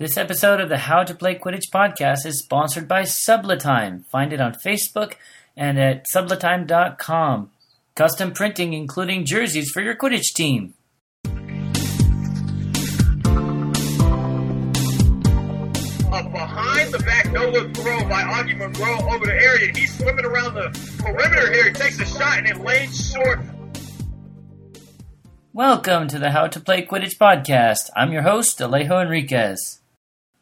This episode of the How to Play Quidditch podcast is sponsored by Sublatime. Find it on Facebook and at sublatime.com. Custom printing, including jerseys for your Quidditch team. A behind-the-back no-look throw by Augie Monroe over the area. He's swimming around the perimeter here. He takes a shot and it lays short. Welcome to the How to Play Quidditch podcast. I'm your host, Alejo Enriquez.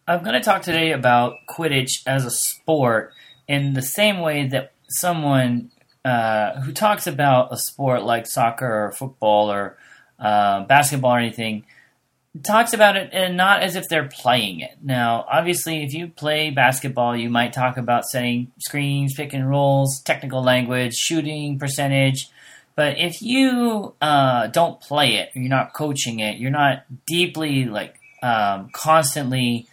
I'm going to talk today about Quidditch as a sport in the same way that someone who talks about a sport like soccer or football or basketball or anything talks about it, and not as if they're playing it. Now, obviously, if you play basketball, you might talk about setting screens, pick and rolls, technical language, shooting percentage. But if you don't play it, you're not coaching it, you're not deeply, constantly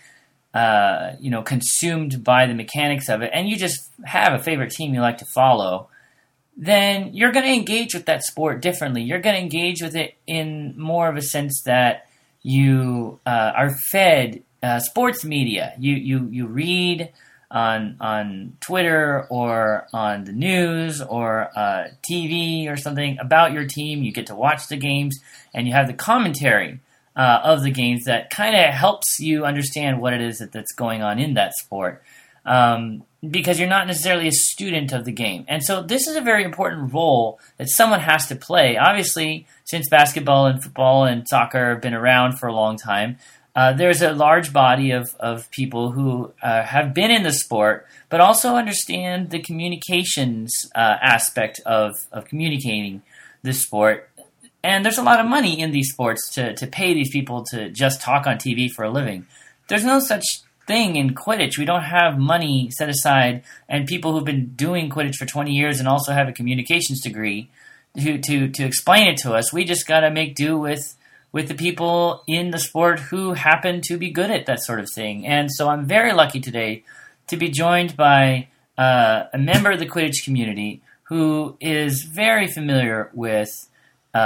consumed by the mechanics of it, and you just have a favorite team you like to follow, then you're going to engage with that sport differently. You're going to engage with it in more of a sense that you are fed sports media. You read on Twitter or on the news or TV or something about your team. You get to watch the games, and you have the commentary of the games that kind of helps you understand what it is that's going on in that sport, because you're not necessarily a student of the game. And so this is a very important role that someone has to play. Obviously, since basketball and football and soccer have been around for a long time, there's a large body of people who have been in the sport, but also understand the communications aspect of communicating this sport. And there's a lot of money in these sports to pay these people to just talk on TV for a living. There's no such thing in Quidditch. We don't have money set aside, and people who've been doing Quidditch for 20 years and also have a communications degree to explain it to us. We just got to make do with the people in the sport who happen to be good at that sort of thing. And so I'm very lucky today to be joined by a member of the Quidditch community who is very familiar with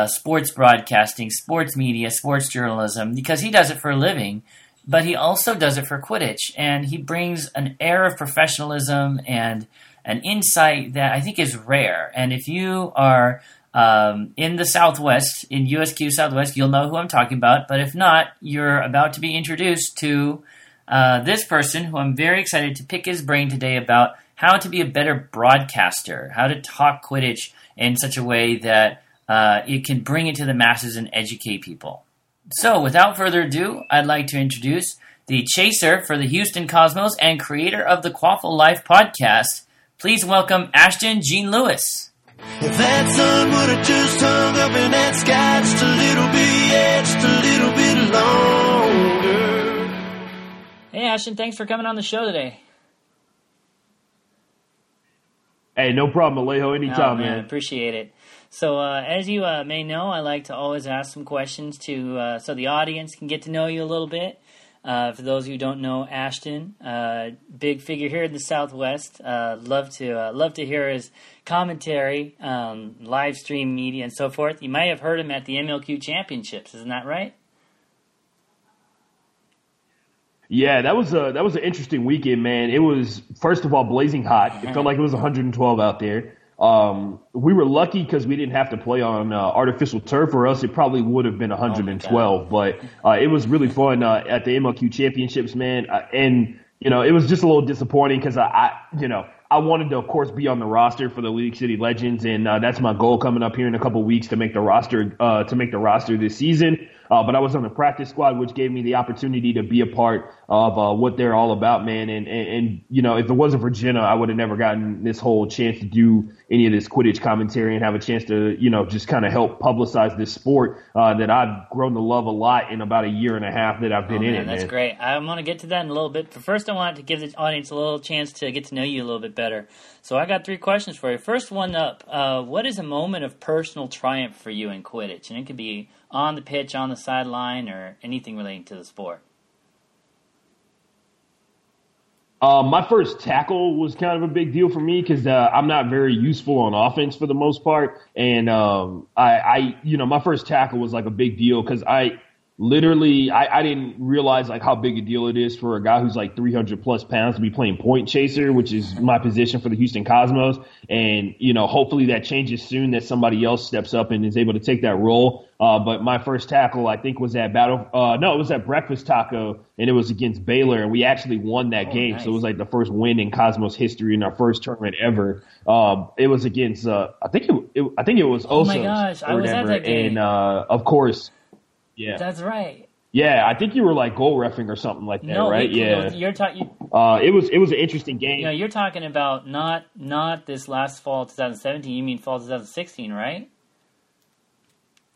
sports broadcasting, sports media, sports journalism, because he does it for a living, but he also does it for Quidditch. And he brings an air of professionalism and an insight that I think is rare. And if you are in the Southwest, in USQ Southwest, you'll know who I'm talking about. But if not, you're about to be introduced to this person who I'm very excited to pick his brain today about how to be a better broadcaster, how to talk Quidditch in such a way that it can bring it to the masses and educate people. So without further ado, I'd like to introduce the chaser for the Houston Cosmos and creator of the Quaffle Life podcast. Please welcome Ashton Jean Lewis. If that sun would have just hung up in that sky just a little bit longer. Hey, Ashton, thanks for coming on the show today. Hey, no problem, Alejo. Anytime, man. Appreciate it. So as you may know, I like to always ask some questions so the audience can get to know you a little bit. For those who don't know Ashton, big figure here in the Southwest. Love to hear his commentary, live stream media, and so forth. You might have heard him at the MLQ Championships, isn't that right? Yeah, that was an interesting weekend, man. It was, first of all, blazing hot. It felt like it was 112 out there. We were lucky because we didn't have to play on artificial turf, or else it probably would have been 112. But it was really fun at the MLQ Championships, man. And it was just a little disappointing because I wanted to, of course, be on the roster for the League City Legends, and that's my goal coming up here in a couple weeks to make the roster this season. But I was on the practice squad, which gave me the opportunity to be a part of what they're all about, man. And if it wasn't for Jenna, I would have never gotten this whole chance to do any of this Quidditch commentary and have a chance to, just kind of help publicize this sport that I've grown to love a lot in about a year and a half that I've been in it, man. That's great. I want to get to that in a little bit. But first, I want to give the audience a little chance to get to know you a little bit better. So I got three questions for you. First one up, what is a moment of personal triumph for you in Quidditch? And it could be on the pitch, on the sideline, or anything relating to the sport. My first tackle was kind of a big deal for me because I'm not very useful on offense for the most part, and my first tackle was like a big deal because I literally, I didn't realize like how big a deal it is for a guy who's like 300 plus pounds to be playing point chaser, which is my position for the Houston Cosmos. And, you know, hopefully that changes soon, that somebody else steps up and is able to take that role. But my first tackle, I think, was at it was at Breakfast Taco, and it was against Baylor, and we actually won that game. Nice. So it was like the first win in Cosmos history in our first tournament ever. It was against, I think it was Ozos. Oh my gosh, I was at that game. And of course. Yeah, that's right. Yeah, I think you were like goal reffing or something like that, no, right? Yeah, it was an interesting game. No, you're talking about not this last fall 2017. You mean fall 2016, right?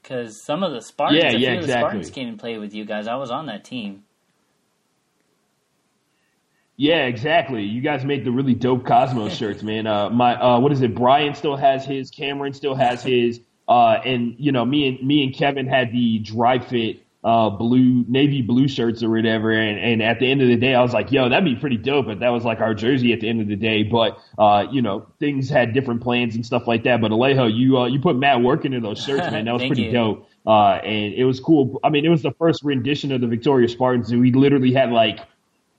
Because some of the Spartans, the Spartans came and played with you guys. I was on that team. Yeah, exactly. You guys made the really dope Cosmos shirts, man. Brian still has his. Cameron still has his. And you know, me and Kevin had the dry fit, navy blue shirts or whatever. And at the end of the day, I was like, yo, that'd be pretty dope. But that was like our jersey at the end of the day. But, you know, things had different plans and stuff like that. But Alejo, you put mad work into those shirts, man. That was pretty dope. And it was cool. I mean, it was the first rendition of the Victoria Spartans, and we literally had like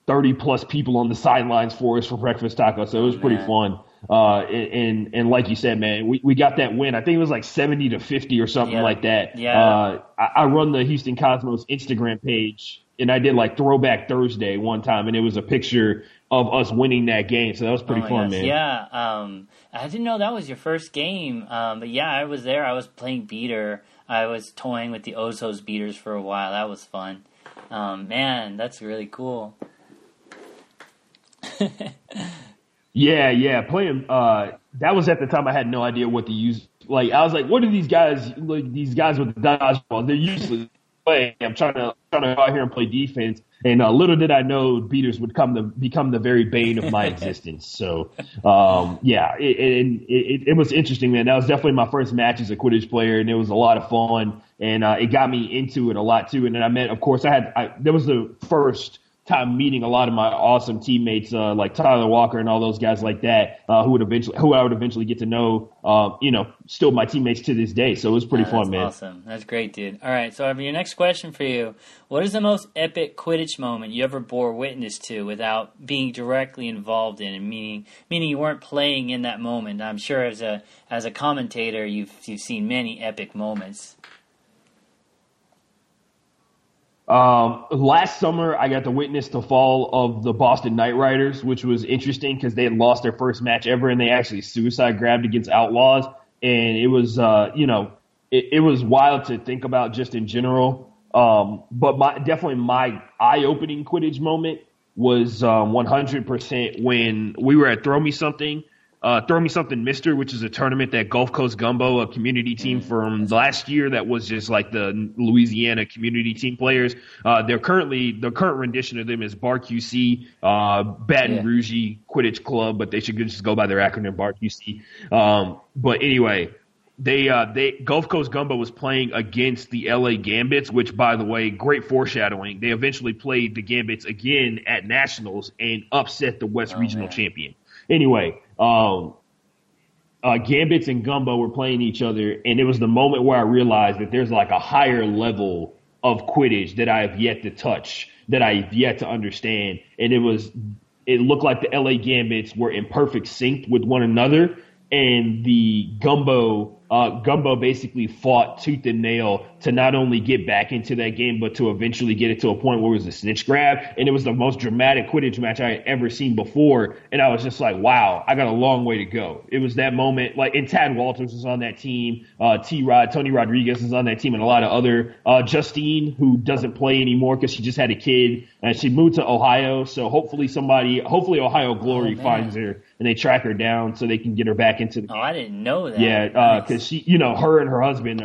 30 plus people on the sidelines for us for breakfast tacos. So it was pretty fun. And like you said, man, we got that win. I think it was like 70-50 or something like that. Yeah. I run the Houston Cosmos Instagram page, and I did like Throwback Thursday one time, and it was a picture of us winning that game. So that was pretty fun, man. Yeah. I didn't know that was your first game. But yeah, I was there. I was playing beater. I was toying with the Ozos beaters for a while. That was fun. Man, that's really cool. Yeah, playing. That was at the time I had no idea what to use. Like, I was like, what are these guys? Like, these guys with the dodgeballs, they're useless. I'm trying to go out here and play defense. And little did I know beaters would become the very bane of my existence. So, it was interesting, man. That was definitely my first match as a Quidditch player, and it was a lot of fun. And it got me into it a lot too. And then I met, of course, that was the first time meeting a lot of my awesome teammates, like Tyler Walker and all those guys like that, who I would eventually get to know, still my teammates to this day. So it was pretty fun, man. Awesome. That's great, dude. All right. So your next question for you, what is the most epic Quidditch moment you ever bore witness to without being directly involved in it? Meaning you weren't playing in that moment. I'm sure as a commentator, you've seen many epic moments. Last summer, I got to witness the fall of the Boston Knight Riders, which was interesting because they had lost their first match ever, and they actually suicide grabbed against Outlaws. And it was, it was wild to think about just in general. But my eye-opening Quidditch moment was 100% when we were at Throw Me Something Mister, which is a tournament that Gulf Coast Gumbo, a community team from last year that was just like the Louisiana community team players. Their current rendition of them is Bar QC, Baton Rouge Quidditch Club, but they should just go by their acronym Bar QC. But anyway, they Gulf Coast Gumbo was playing against the LA Gambits, which, by the way, great foreshadowing. They eventually played the Gambits again at Nationals and upset the West Regional champion. Anyway, Gambits and Gumbo were playing each other, and it was the moment where I realized that there's like a higher level of Quidditch that I have yet to touch, that I have yet to understand. And it looked like the LA Gambits were in perfect sync with one another, and the Gumbo basically fought tooth and nail to not only get back into that game, but to eventually get it to a point where it was a snitch grab. And it was the most dramatic Quidditch match I had ever seen before. And I was just like, wow, I got a long way to go. It was that moment. Like, and Tad Walters was on that team. T-Rod, Tony Rodriguez is on that team, and a lot of other. Justine, who doesn't play anymore because she just had a kid, and she moved to Ohio. So hopefully Ohio Glory finds her, and they track her down so they can get her back into the game. Oh, I didn't know that. Yeah, because she, her and her husband.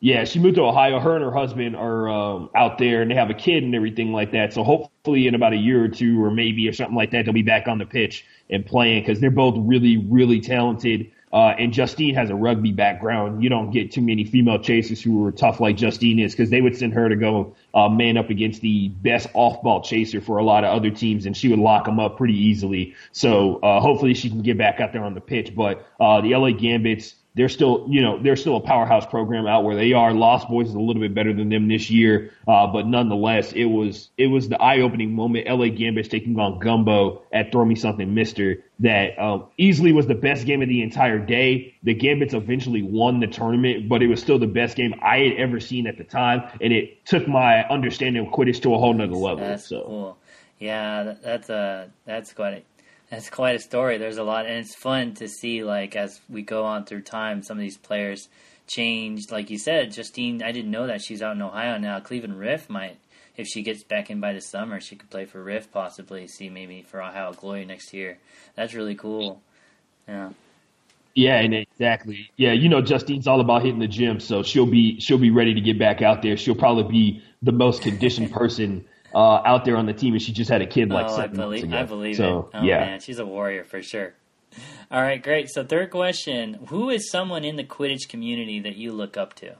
She moved to Ohio. Her and her husband are out there, and they have a kid and everything like that. So hopefully, in about a year or two, or something like that, they'll be back on the pitch and playing because they're both really, really talented. And Justine has a rugby background. You don't get too many female chasers who are tough like Justine is, because they would send her to go man up against the best off-ball chaser for a lot of other teams, and she would lock them up pretty easily. So hopefully she can get back out there on the pitch. But the LA Gambits they're still, you know, they're still a powerhouse program out where they are. Lost Boys is a little bit better than them this year, but nonetheless, it was the eye-opening moment. LA Gambits taking on Gumbo at Throw Me Something Mister that easily was the best game of the entire day. The Gambits eventually won the tournament, but it was still the best game I had ever seen at the time, and it took my understanding of Quidditch to a whole nother level. That's so cool. Yeah, that's quite a story. There's a lot, and it's fun to see, like, as we go on through time, some of these players change. Like you said, Justine, I didn't know that she's out in Ohio now. Cleveland Riff might, if she gets back in by the summer, she could play for Riff, possibly, see maybe for Ohio Glory next year. That's really cool. Yeah. Yeah, and exactly. Yeah, you know, Justine's all about hitting the gym, so she'll be ready to get back out there. She'll probably be the most conditioned person out there on the team, and she just had a kid like 7 months ago. I believe it. Oh, yeah. Man, she's a warrior for sure. All right, great. So third question, who is someone in the Quidditch community that you look up to?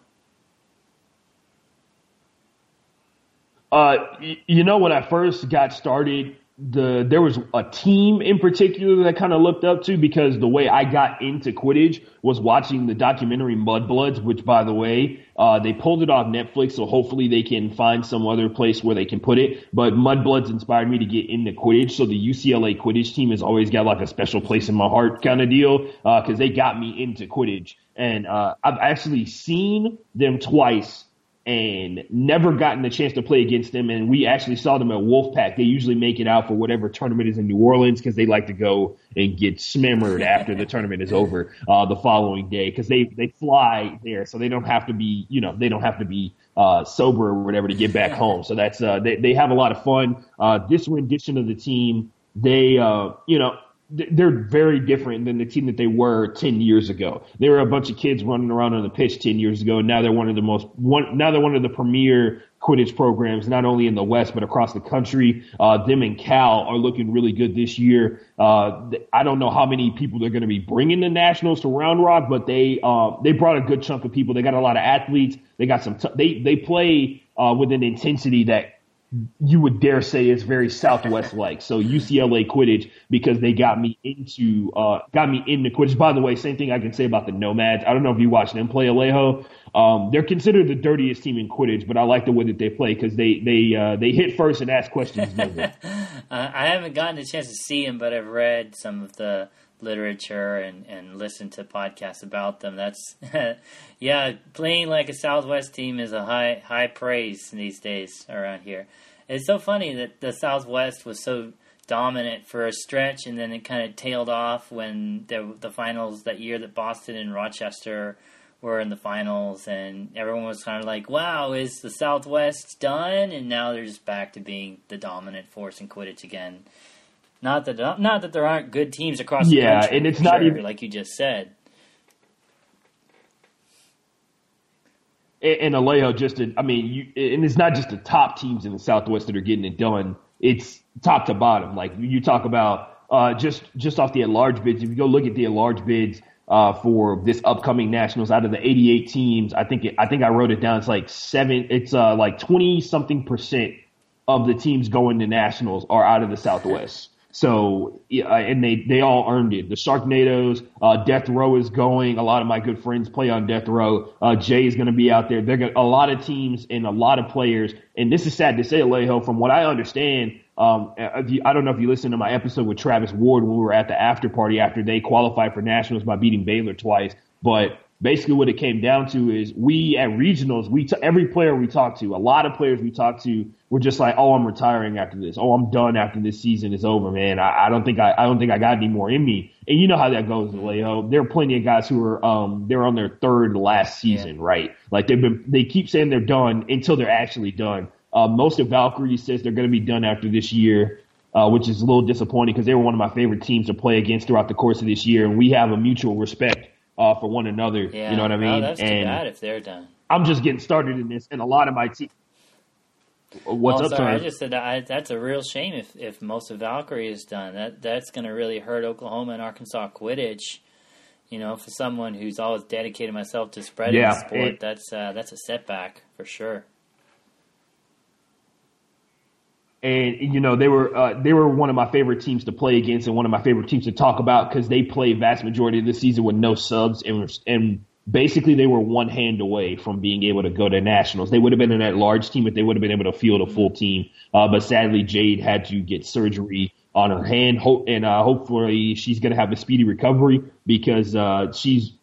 You know, when I first got started, there was a team in particular that I kind of looked up to, because the way I got into Quidditch was watching the documentary Mudbloods, which, by the way, they pulled it off Netflix, so hopefully they can find some other place where they can put it. But Mudbloods inspired me to get into Quidditch, so the UCLA Quidditch team has always got like a special place in my heart kind of deal, because they got me into Quidditch. And I've actually seen them twice and never gotten the chance to play against them. And we actually saw them at Wolfpack. They usually make it out for whatever tournament is in New Orleans, because they like to go and get smammered after the tournament is over the following day, because they fly there, so they don't have to be, you know, they don't have to be sober or whatever to get back home. So that's they have a lot of fun. This rendition of the team, they they're very different than the team that they were 10 years ago. They were a bunch of kids running around on the pitch 10 years ago, and now they're one of the premier Quidditch programs, not only in the West but across the country. Them and Cal are looking really good this year. I don't know how many people they're going to be bringing to nationals to Round Rock, but they brought a good chunk of people. They got a lot of athletes. They got some. They play with an intensity that you would dare say it's very Southwest-like. So UCLA Quidditch, because they got me into Quidditch. By the way, same thing I can say about the Nomads. I don't know if you watch them play, Alejo. They're considered the dirtiest team in Quidditch, but I like the way that they play, because they hit first and ask questions. I haven't gotten a chance to see them, but I've read some of the literature and listen to podcasts about them. That's yeah, playing like a Southwest team is a high praise these days around here. It's so funny that the Southwest was so dominant for a stretch, and then it kind of tailed off when the finals that year that Boston and Rochester were in the finals, and everyone was kind of like, wow, is the Southwest done? And now they're just back to being the dominant force in Quidditch again. Not that there aren't good teams across the country. Yeah, and it's not even like you just said. And Alejo, and it's not just the top teams in the Southwest that are getting it done. It's top to bottom. Like you talk about just off the at-large bids. If you go look at the at-large bids for this upcoming nationals, out of the 88 teams, I think I wrote it down. It's like 20 something percent of the teams going to nationals are out of the Southwest. So, and they all earned it. The Sharknadoes, Death Row is going. A lot of my good friends play on Death Row. Jay is going to be out there. They're a lot of teams and a lot of players. And this is sad to say, Alejo, from what I understand, I don't know if you listened to my episode with Travis Ward when we were at the after party after they qualified for nationals by beating Baylor twice. But basically what it came down to is we at regionals, every player we talked to, a lot of players we talked to were just like, oh, I'm retiring after this. Oh, I'm done after this season is over, man. I don't think I got any more in me. And you know how that goes, Alejo. There are plenty of guys who are they're on their third last season, right? Like they keep saying they're done until they're actually done. Most of Valkyrie says they're going to be done after this year, which is a little disappointing because they were one of my favorite teams to play against throughout the course of this year, and we have a mutual respect for one another, you know what I mean? Oh, that's too bad if they're done. I'm just getting started in this, and a lot of my team. I just said that's a real shame if most of Valkyrie is done. That's going to really hurt Oklahoma and Arkansas Quidditch. You know, for someone who's always dedicated myself to spreading the sport, that's a setback for sure. And, you know, they were one of my favorite teams to play against and one of my favorite teams to talk about because they played vast majority of the season with no subs. And basically they were one hand away from being able to go to nationals. They would have been in that large team if they would have been able to field a full team. But sadly, Jade had to get surgery on her hand. Hopefully she's going to have a speedy recovery because she's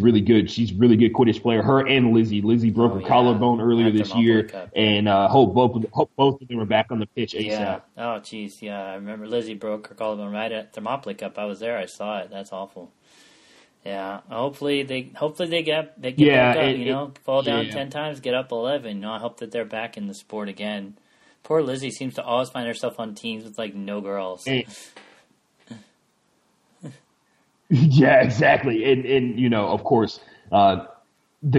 really good. She's a really good Quidditch player. Her and Lizzie. Lizzie broke her collarbone earlier this year, and hope both of them are back on the pitch ASAP. Yeah. Oh, jeez. Yeah, I remember Lizzie broke her collarbone right at Thermopylae Cup. I was there. I saw it. That's awful. Yeah. Hopefully they get back up. Fall down 10 times, get up 11. I hope that they're back in the sport again. Poor Lizzie seems to always find herself on teams with no girls. Yeah, exactly. And of course, the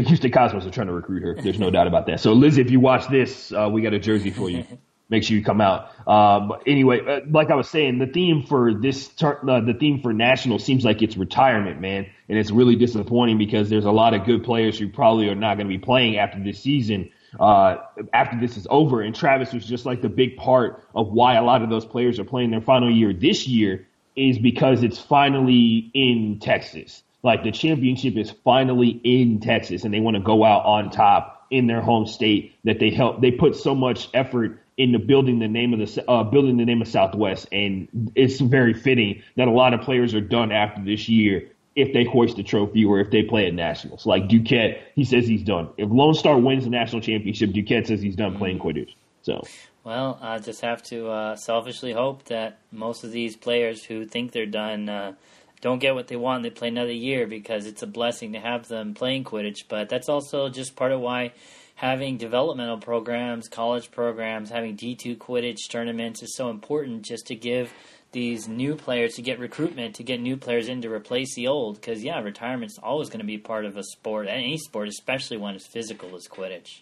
Houston Cosmos are trying to recruit her. There's no doubt about that. So, Lizzie, if you watch this, we got a jersey for you. Make sure you come out. But anyway, like I was saying, the theme for the theme for national seems like it's retirement, man. And it's really disappointing because there's a lot of good players who probably are not going to be playing after this season. After this is over. And Travis was just the big part of why a lot of those players are playing their final year this year. Is because it's finally in Texas. The championship is finally in Texas, and they want to go out on top in their home state that they helped. They put so much effort into building the name of Southwest, and it's very fitting that a lot of players are done after this year if they hoist the trophy or if they play at nationals. Like Duquette, he says he's done. If Lone Star wins the national championship, Duquette says he's done playing Quidditch. So. Well, I just have to selfishly hope that most of these players who think they're done don't get what they want and they play another year because it's a blessing to have them playing Quidditch. But that's also just part of why having developmental programs, college programs, having D2 Quidditch tournaments is so important just to give these new players, to get recruitment, to get new players in to replace the old. Because, retirement's always going to be part of a sport, any sport, especially one as physical as Quidditch.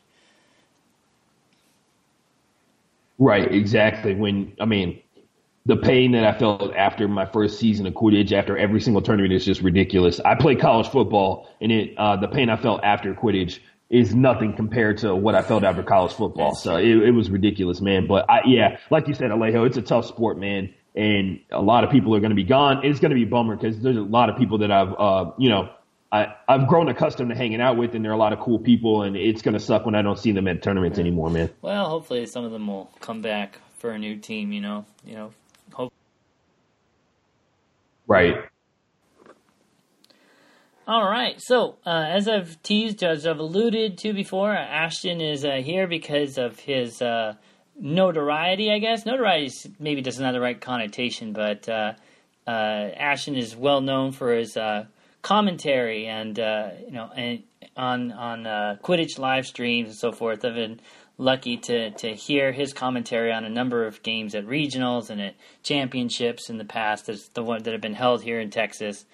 Right, exactly. The pain that I felt after my first season of Quidditch, after every single tournament, is just ridiculous. I played college football, and the pain I felt after Quidditch is nothing compared to what I felt after college football. So it was ridiculous, man. But like you said, Alejo, it's a tough sport, man. And a lot of people are going to be gone. It's going to be a bummer because there's a lot of people that I've grown accustomed to hanging out with, and there are a lot of cool people, and it's going to suck when I don't see them at tournaments anymore, man. Well, hopefully some of them will come back for a new team, Hope. Right. All right. So, as I've teased, as I've alluded to before, Ashton is here because of his notoriety, I guess. Notoriety maybe doesn't have the right connotation, but Ashton is well known for his commentary and on Quidditch live streams and so forth. I've been lucky to hear his commentary on a number of games at regionals and at championships in the past. That's the one that have been held here in Texas.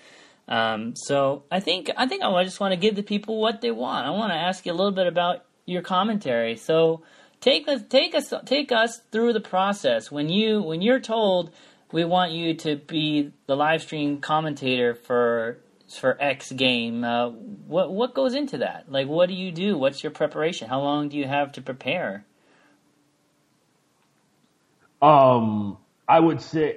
So I think I just want to give the people what they want. I want to ask you a little bit about your commentary. So take us through the process when you're told we want you to be the live stream commentator for X game, what goes into that? What do you do? What's your preparation? How long do you have to prepare? I would say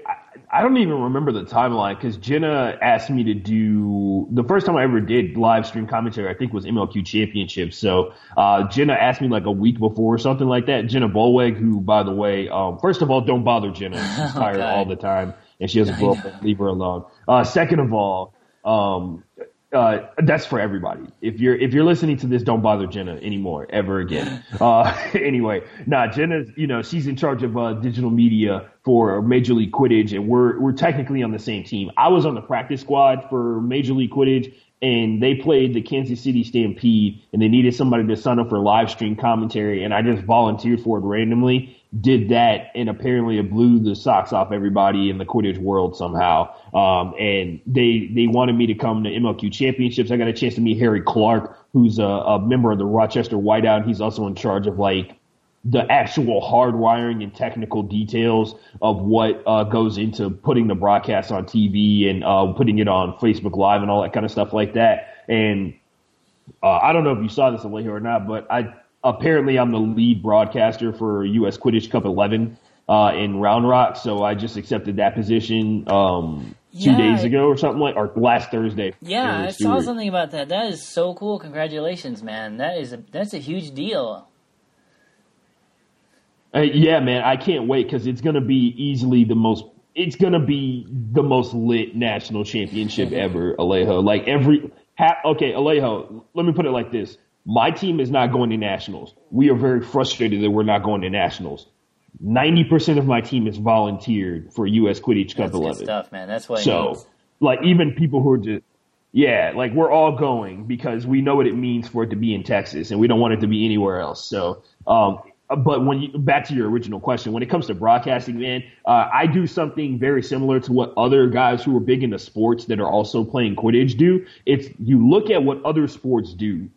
I don't even remember the timeline because Jenna asked me to do the first time I ever did live stream commentary. I think was MLQ Championships. So Jenna asked me a week before or something like that. Jenna Bolweg, who by the way, first of all, don't bother Jenna. She's tired all the time and she has a girlfriend. Leave her alone. Second of all. That's for everybody. If you're listening to this, don't bother Jenna anymore, ever again. Anyway, Jenna's, she's in charge of digital media for Major League Quidditch, and we're technically on the same team. I was on the practice squad for Major League Quidditch, and they played the Kansas City Stampede, and they needed somebody to sign up for live stream commentary, and I just volunteered for it randomly. Did that, and apparently it blew the socks off everybody in the Quidditch world somehow. And they wanted me to come to MLQ Championships. I got a chance to meet Harry Clark, who's a member of the Rochester Whiteout. He's also in charge of the actual hardwiring and technical details of what goes into putting the broadcast on TV and putting it on Facebook Live and all that kind of stuff like that. And I don't know if you saw this away here or not, but apparently I'm the lead broadcaster for U.S. Quidditch Cup 11 in Round Rock, so I just accepted that position 2 days ago or something, like, or last Thursday. Yeah, I saw something about that. That is so cool. Congratulations, man. That's a huge deal. Yeah, man, I can't wait because it's going to be the most lit national championship ever, Alejo. Like Alejo, let me put it like this. My team is not going to nationals. We are very frustrated that we're not going to nationals. 90% of my team is volunteered for U.S. Quidditch Cup 11. That's good stuff, man. That's what it means. Like, even people who are just, like, we're all going because we know what it means for it to be in Texas, and we don't want it to be anywhere else. So, but back to your original question, when it comes to broadcasting, man, I do something very similar to what other guys who are big into sports that are also playing Quidditch do. It's you look at what other sports do,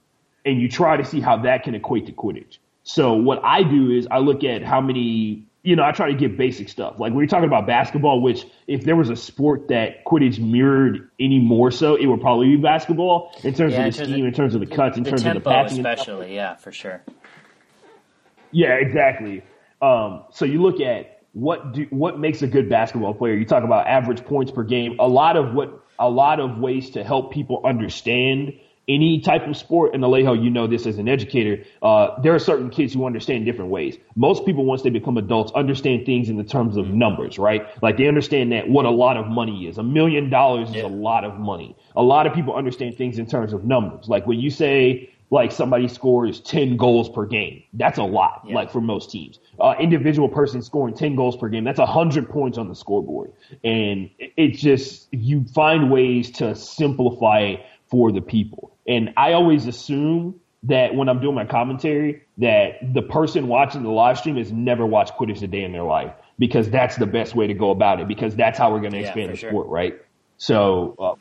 and you try to see how that can equate to Quidditch. So what I do is I look at how many, I try to give basic stuff. Like, when you're talking about basketball, which if there was a sport that Quidditch mirrored any more so, it would probably be basketball in terms of the scheme, in terms of the cuts, in terms of the passing. Especially, yeah, for sure. Yeah, exactly. So you look at what makes a good basketball player. You talk about average points per game. A lot of ways to help people understand any type of sport, and Alejo, you know this as an educator, there are certain kids who understand different ways. Most people, once they become adults, understand things in the terms of numbers, right? Like, they understand that what a lot of money is. $1 million is a lot of money. A lot of people understand things in terms of numbers. Like, when you say, like, somebody scores 10 goals per game, that's a lot, like, for most teams. Individual person scoring 10 goals per game, that's 100 points on the scoreboard. And it's just, you find ways to simplify it for the people. And I always assume that when I'm doing my commentary that the person watching the live stream has never watched Quidditch a day in their life, because that's the best way to go about it, because that's how we're going to expand the sport, right? So,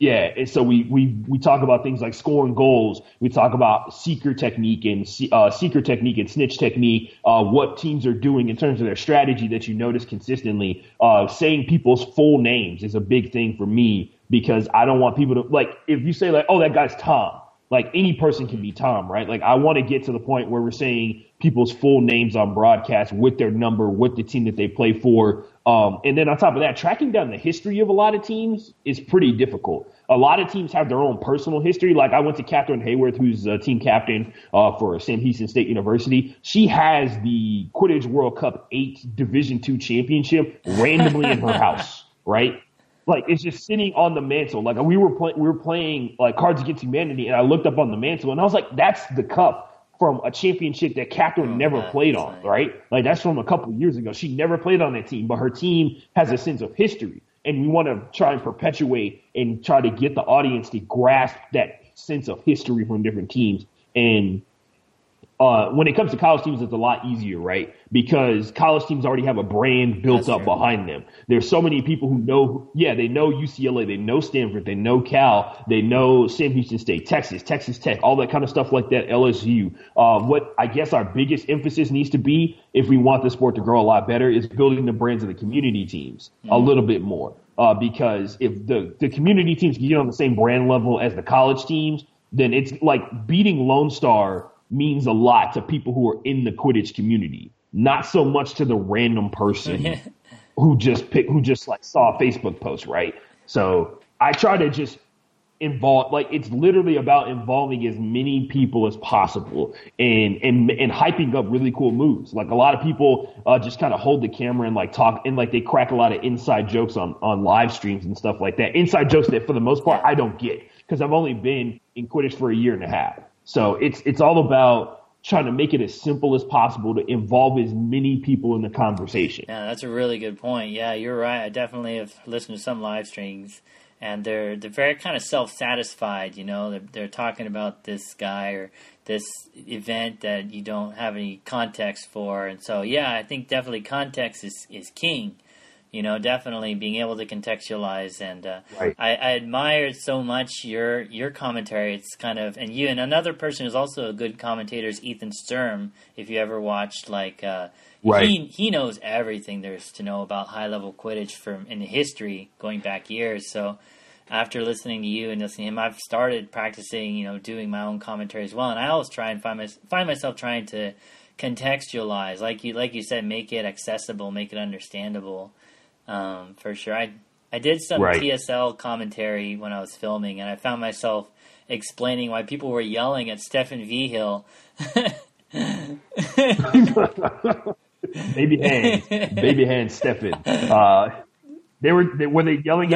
and so we talk about things like scoring goals. We talk about seeker technique and snitch technique, what teams are doing in terms of their strategy that you notice consistently. Saying people's full names is a big thing for me, because I don't want people to, like, if you say, like, oh, that guy's Tom, like, any person can be Tom, right? Like, I want to get to the point where we're saying people's full names on broadcast with their number, with the team that they play for. And then on top of that, tracking down the history of a lot of teams is pretty difficult. A lot of teams have their own personal history. Like, I went to Catherine Hayworth, who's a team captain for Sam Houston State University. She has the Quidditch World Cup 8 Division II championship randomly in her house, right? Like, it's just sitting on the mantle. Like, we were playing like Cards Against Humanity, and I looked up on the mantle, and I was like, "That's the cup from a championship that Catherine never played on, right? Like, that's from a couple years ago. She never played on that team, but her team has a sense of history, and we want to try and perpetuate and try to get the audience to grasp that sense of history from different teams. And when it comes to college teams, it's a lot easier, right? Because college teams already have a brand built up behind them. There's so many people who know, they know UCLA, they know Stanford, they know Cal, they know Sam Houston State, Texas Tech, all that kind of stuff like that, LSU. What I guess our biggest emphasis needs to be, if we want the sport to grow a lot better, is building the brands of the community teams a little bit more. Because if the community teams get on the same brand level as the college teams, then it's like beating Lone Star means a lot to people who are in the Quidditch community, not so much to the random person who just saw a Facebook post, right? So I try to just involve, like, it's literally about involving as many people as possible and hyping up really cool moves. Like, a lot of people just kind of hold the camera and, like, talk, and, like, they crack a lot of inside jokes on live streams and stuff like that. Inside jokes that, for the most part, I don't get, because I've only been in Quidditch for a year and a half. So it's all about trying to make it as simple as possible to involve as many people in the conversation. Yeah, that's a really good point. Yeah, you're right. I definitely have listened to some live streams, and they're very kind of self-satisfied, They're talking about this guy or this event that you don't have any context for. And so, yeah, I think definitely context is king. Definitely being able to contextualize, and I admired so much your commentary. It's kind of, and you and another person who's also a good commentator is Ethan Sturm. If you ever watched, he knows everything there's to know about high level Quidditch from in history going back years. So after listening to you and listening to him, I've started practicing, doing my own commentary as well. And I always try and find myself trying to contextualize, like you said, make it accessible, make it understandable. For sure. I did some TSL commentary when I was filming, and I found myself explaining why people were yelling at Stefan V Hill. baby hand Stefan. They were yelling.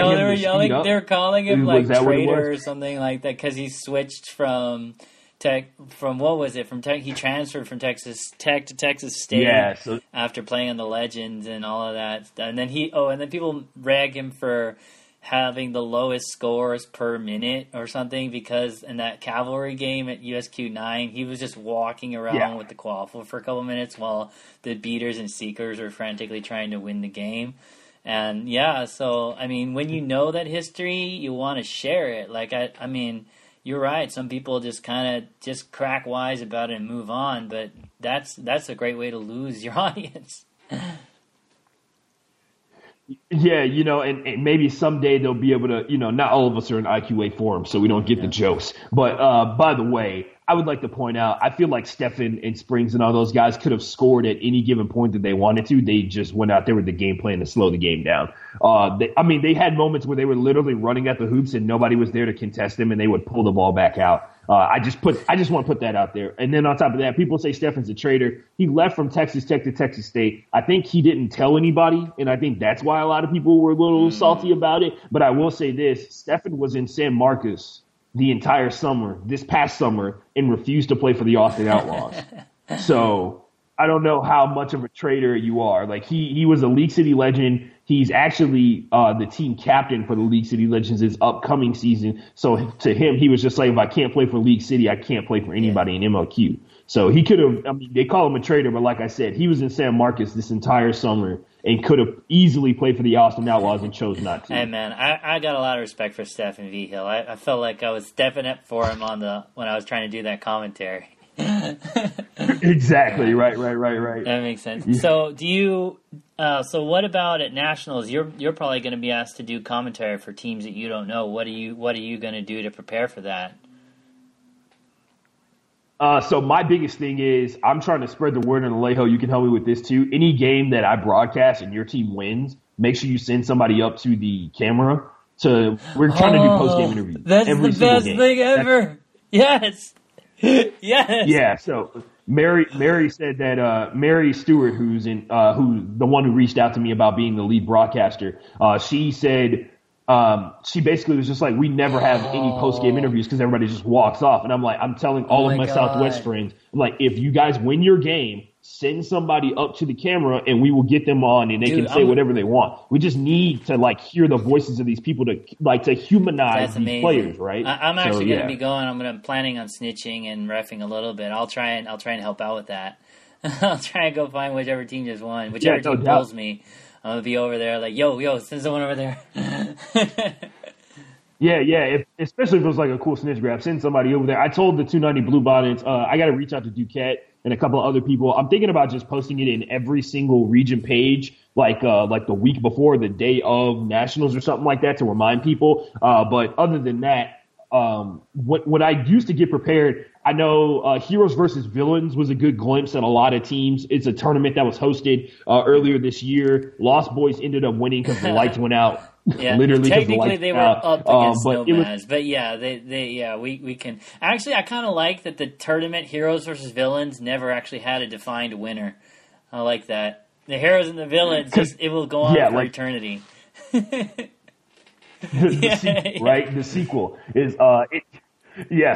They were calling him traitor or something like that because he switched from Tech. From what was it? From Tech, he transferred from Texas Tech to Texas State. Yeah, so, after playing in the Legends and all of that, and then then people rag him for having the lowest scores per minute or something because in that Cavalry game at USQ9, he was just walking around with the Quaffle for a couple minutes while the beaters and seekers were frantically trying to win the game. And so, I mean, when you know that history, you want to share it. Like, I mean, you're right. Some people just kind of just crack wise about it and move on, but that's a great way to lose your audience. Yeah, and maybe someday they'll be able to, not all of us are in IQA forum, so we don't get the jokes. But by the way, I would like to point out, I feel like Stefan and Springs and all those guys could have scored at any given point that they wanted to. They just went out there with the game plan to slow the game down. They had moments where they were literally running at the hoops and nobody was there to contest them, and they would pull the ball back out. I just want to put that out there. And then on top of that, people say Stefan's a traitor. He left from Texas Tech to Texas State. I think he didn't tell anybody, and I think that's why a lot of people were a little salty about it. But I will say this, Stefan was in San Marcos the entire summer, this past summer, and refused to play for the Austin Outlaws. So I don't know how much of a traitor you are. Like, he was a League City Legend. He's actually the team captain for the League City Legends this upcoming season. So to him, he was just like, if I can't play for League City, I can't play for anybody in MLQ. So he could have – I mean, they call him a traitor, but like I said, he was in San Marcos this entire summer and could have easily played for the Austin Outlaws and chose not to. Hey, man, I got a lot of respect for Stefan V. Hill. I felt like I was stepping up for him when I was trying to do that commentary. Exactly. Right. That makes sense. Yeah. So do you so what about at Nationals? You're probably going to be asked to do commentary for teams that you don't know. What are you going to do to prepare for that? So my biggest thing is I'm trying to spread the word. And Alejo, you can help me with this too. Any game that I broadcast and your team wins, make sure you send somebody up to the camera. We're trying to do post-game interviews. That's the best thing ever. Yes. Yeah. So Mary said that Mary Stewart, who's the one who reached out to me about being the lead broadcaster, she said she basically was just like, we never have any post game interviews because everybody just walks off. And I'm like, I'm telling all of my Southwest friends, I'm like, if you guys win your game, send somebody up to the camera and we will get them on and they can say whatever they want. We just need to hear the voices of these people to humanize these players, right? I'm actually going to be going. I'm planning on snitching and reffing a little bit. I'll try and help out with that. I'll try and go find whichever team just won, team pulls me. I'm gonna be over there like, yo, send someone over there. Yeah. Especially if it was like a cool snitch grab, send somebody over there. I told the 290 Blue Bonnets, I got to reach out to Duquette and a couple of other people. I'm thinking about just posting it in every single region page, like the week before, the day of Nationals or something like that to remind people. But other than that, what I used to get prepared, I know Heroes versus Villains was a good glimpse at a lot of teams. It's a tournament that was hosted earlier this year. Lost Boys ended up winning because the lights went out. Yeah, literally technically they were up against Nomads, but yeah, we can actually. I kind of like that the tournament Heroes versus Villains never actually had a defined winner. I like that the heroes and the villains it will go on for eternity. The sequel is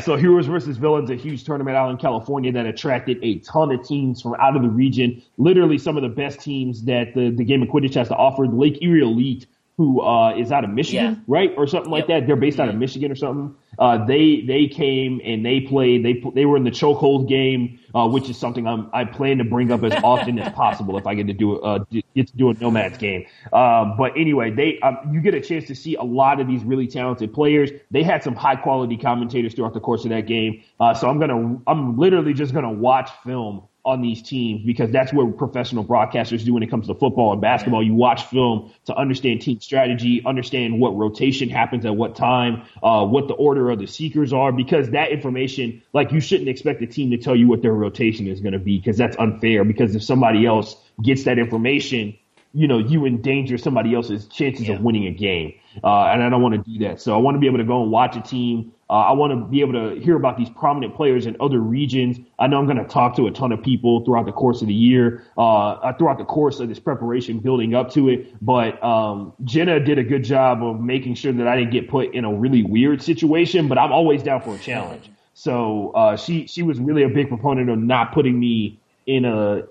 so Heroes versus Villains, a huge tournament out in California that attracted a ton of teams from out of the region. Literally some of the best teams that the game of Quidditch has to offer. The Lake Erie Elite, who is out of Michigan, right, or something like that. They're based out of Michigan or something. They came and they played. They were in the chokehold game, which is something I plan to bring up as often as possible if I get to do a Nomads game. But anyway, you get a chance to see a lot of these really talented players. They had some high quality commentators throughout the course of that game. So I'm literally just gonna watch film on these teams, because that's what professional broadcasters do when it comes to football and basketball. You watch film to understand team strategy, understand what rotation happens at what time, what the order of the seekers are, because that information, like, you shouldn't expect the team to tell you what their rotation is going to be, because that's unfair. Because if somebody else gets that information, you know, you endanger somebody else's chances of winning a game. And I don't want to do that. So I want to be able to go and watch a team. I want to be able to hear about these prominent players in other regions. I know I'm going to talk to a ton of people throughout the course of the year, throughout the course of this preparation building up to it. But Jenna did a good job of making sure that I didn't get put in a really weird situation, but I'm always down for a challenge. So she was really a big proponent of not putting me in a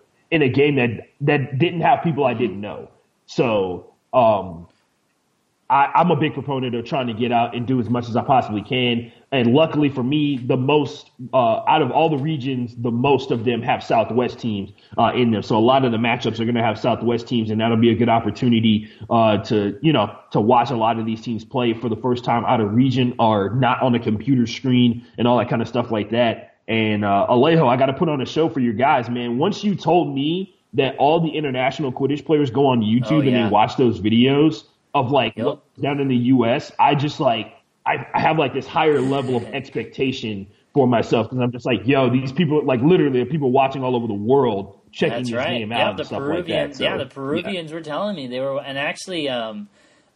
game that didn't have people I didn't know. So I'm a big proponent of trying to get out and do as much as I possibly can. And luckily for me, the most out of all the regions, the most of them have Southwest teams in them. So a lot of the matchups are going to have Southwest teams, and that'll be a good opportunity to watch a lot of these teams play for the first time out of region or not on a computer screen and all that kind of stuff like that. And Alejo, I got to put on a show for you guys, man. Once you told me that all the international Quidditch players go on YouTube and they watch those videos of down in the U.S., I just I have this higher level of expectation for myself, because I'm just these people literally people watching all over the world checking his name out and stuff like that. So, the Peruvians were telling me they were, and actually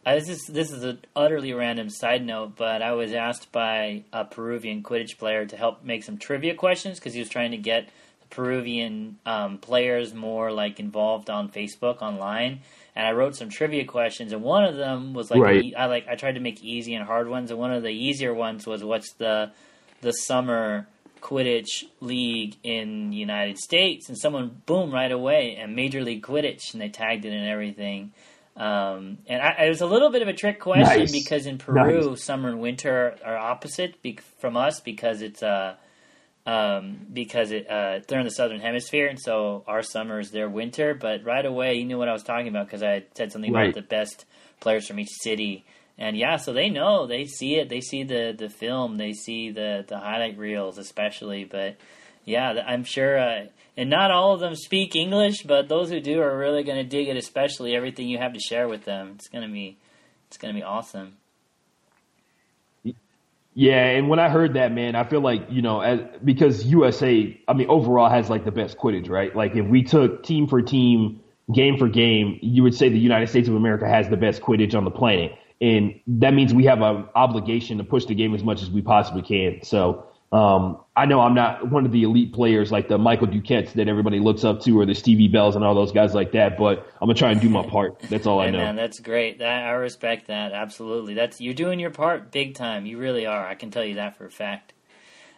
this is an utterly random side note, but I was asked by a Peruvian Quidditch player to help make some trivia questions because he was trying to get Peruvian players more involved on Facebook online, and I wrote some trivia questions, and one of them was I tried to make easy and hard ones, and one of the easier ones was, what's the summer Quidditch league in the United States? And someone right away, and Major League Quidditch, and they tagged it and everything. And it was a little bit of a trick question because in Peru summer and winter are opposite from us, because it's they're in the southern hemisphere, and so our summer is their winter. But right away, he knew what I was talking about, because I said something about the best players from each city, and so they know, they see it, they see the film, they see the highlight reels, especially. But I'm sure, and not all of them speak English, but those who do are really going to dig it, especially everything you have to share with them. It's gonna be awesome. Yeah, and when I heard that, man, I feel because USA, overall has the best Quidditch, right? If we took team for team, game for game, you would say the United States of America has the best Quidditch on the planet. And that means we have an obligation to push the game as much as we possibly can. So I know I'm not one of the elite players like the Michael Duquettes that everybody looks up to, or the Stevie Bells and all those guys like that, but I'm going to try and do my part. That's all I know. Man, that's great. I respect that. Absolutely. You're doing your part big time. You really are. I can tell you that for a fact.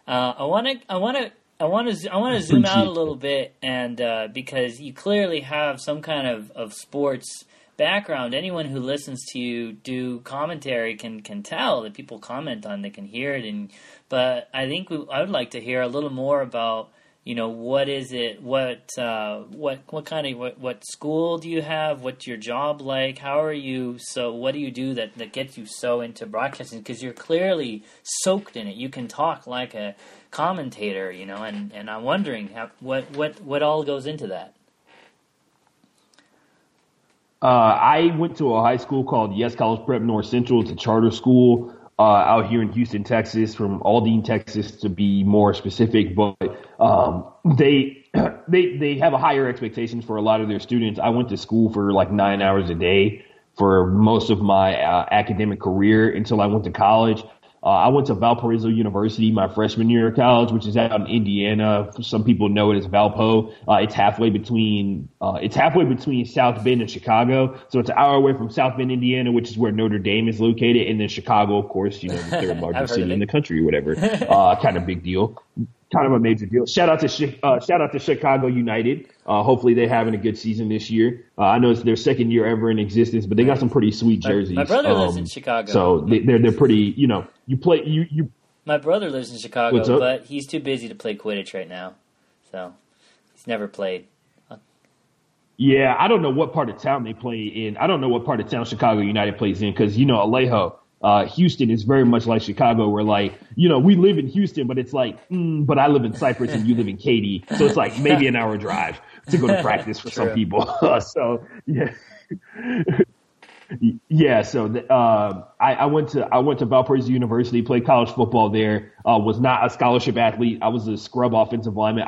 I want to zoom out a little bit, and because you clearly have some kind of sports background. Anyone who listens to you do commentary can tell that people comment on, they can hear it, but I think I would like to hear a little more about what is it, what kind of what school do you have, what's your job like, how are you, so what do you do that gets you so into broadcasting, because you're clearly soaked in it, you can talk like a commentator, and I'm wondering how, what all goes into that. I went to a high school called Yes College Prep North Central. It's a charter school out here in Houston, Texas, from Aldine, Texas, to be more specific. But they have a higher expectations for a lot of their students. I went to school for 9 hours a day for most of my academic career until I went to college. I went to Valparaiso University my freshman year of college, which is out in Indiana. Some people know it as Valpo. It's halfway between South Bend and Chicago. So it's an hour away from South Bend, Indiana, which is where Notre Dame is located. And then Chicago, of course, the third largest city in the country or whatever. Kind of big deal. Kind of a major deal. Shout out to Chicago United. Hopefully they're having a good season this year. I know it's their second year ever in existence, but they got some pretty sweet jerseys. My brother lives in Chicago, so they're pretty. My brother lives in Chicago, but he's too busy to play Quidditch right now, so he's never played. Yeah, I don't know what part of town Chicago United plays in, because Alejo, Houston is very much like Chicago, where like, you know, we live in Houston, but it's like, but I live in Cypress and you live in Katy. So it's like maybe an hour drive to go to practice for some people. So yeah. Yeah. So, I went to Valparaiso University, played college football there, was not a scholarship athlete. I was a scrub offensive lineman.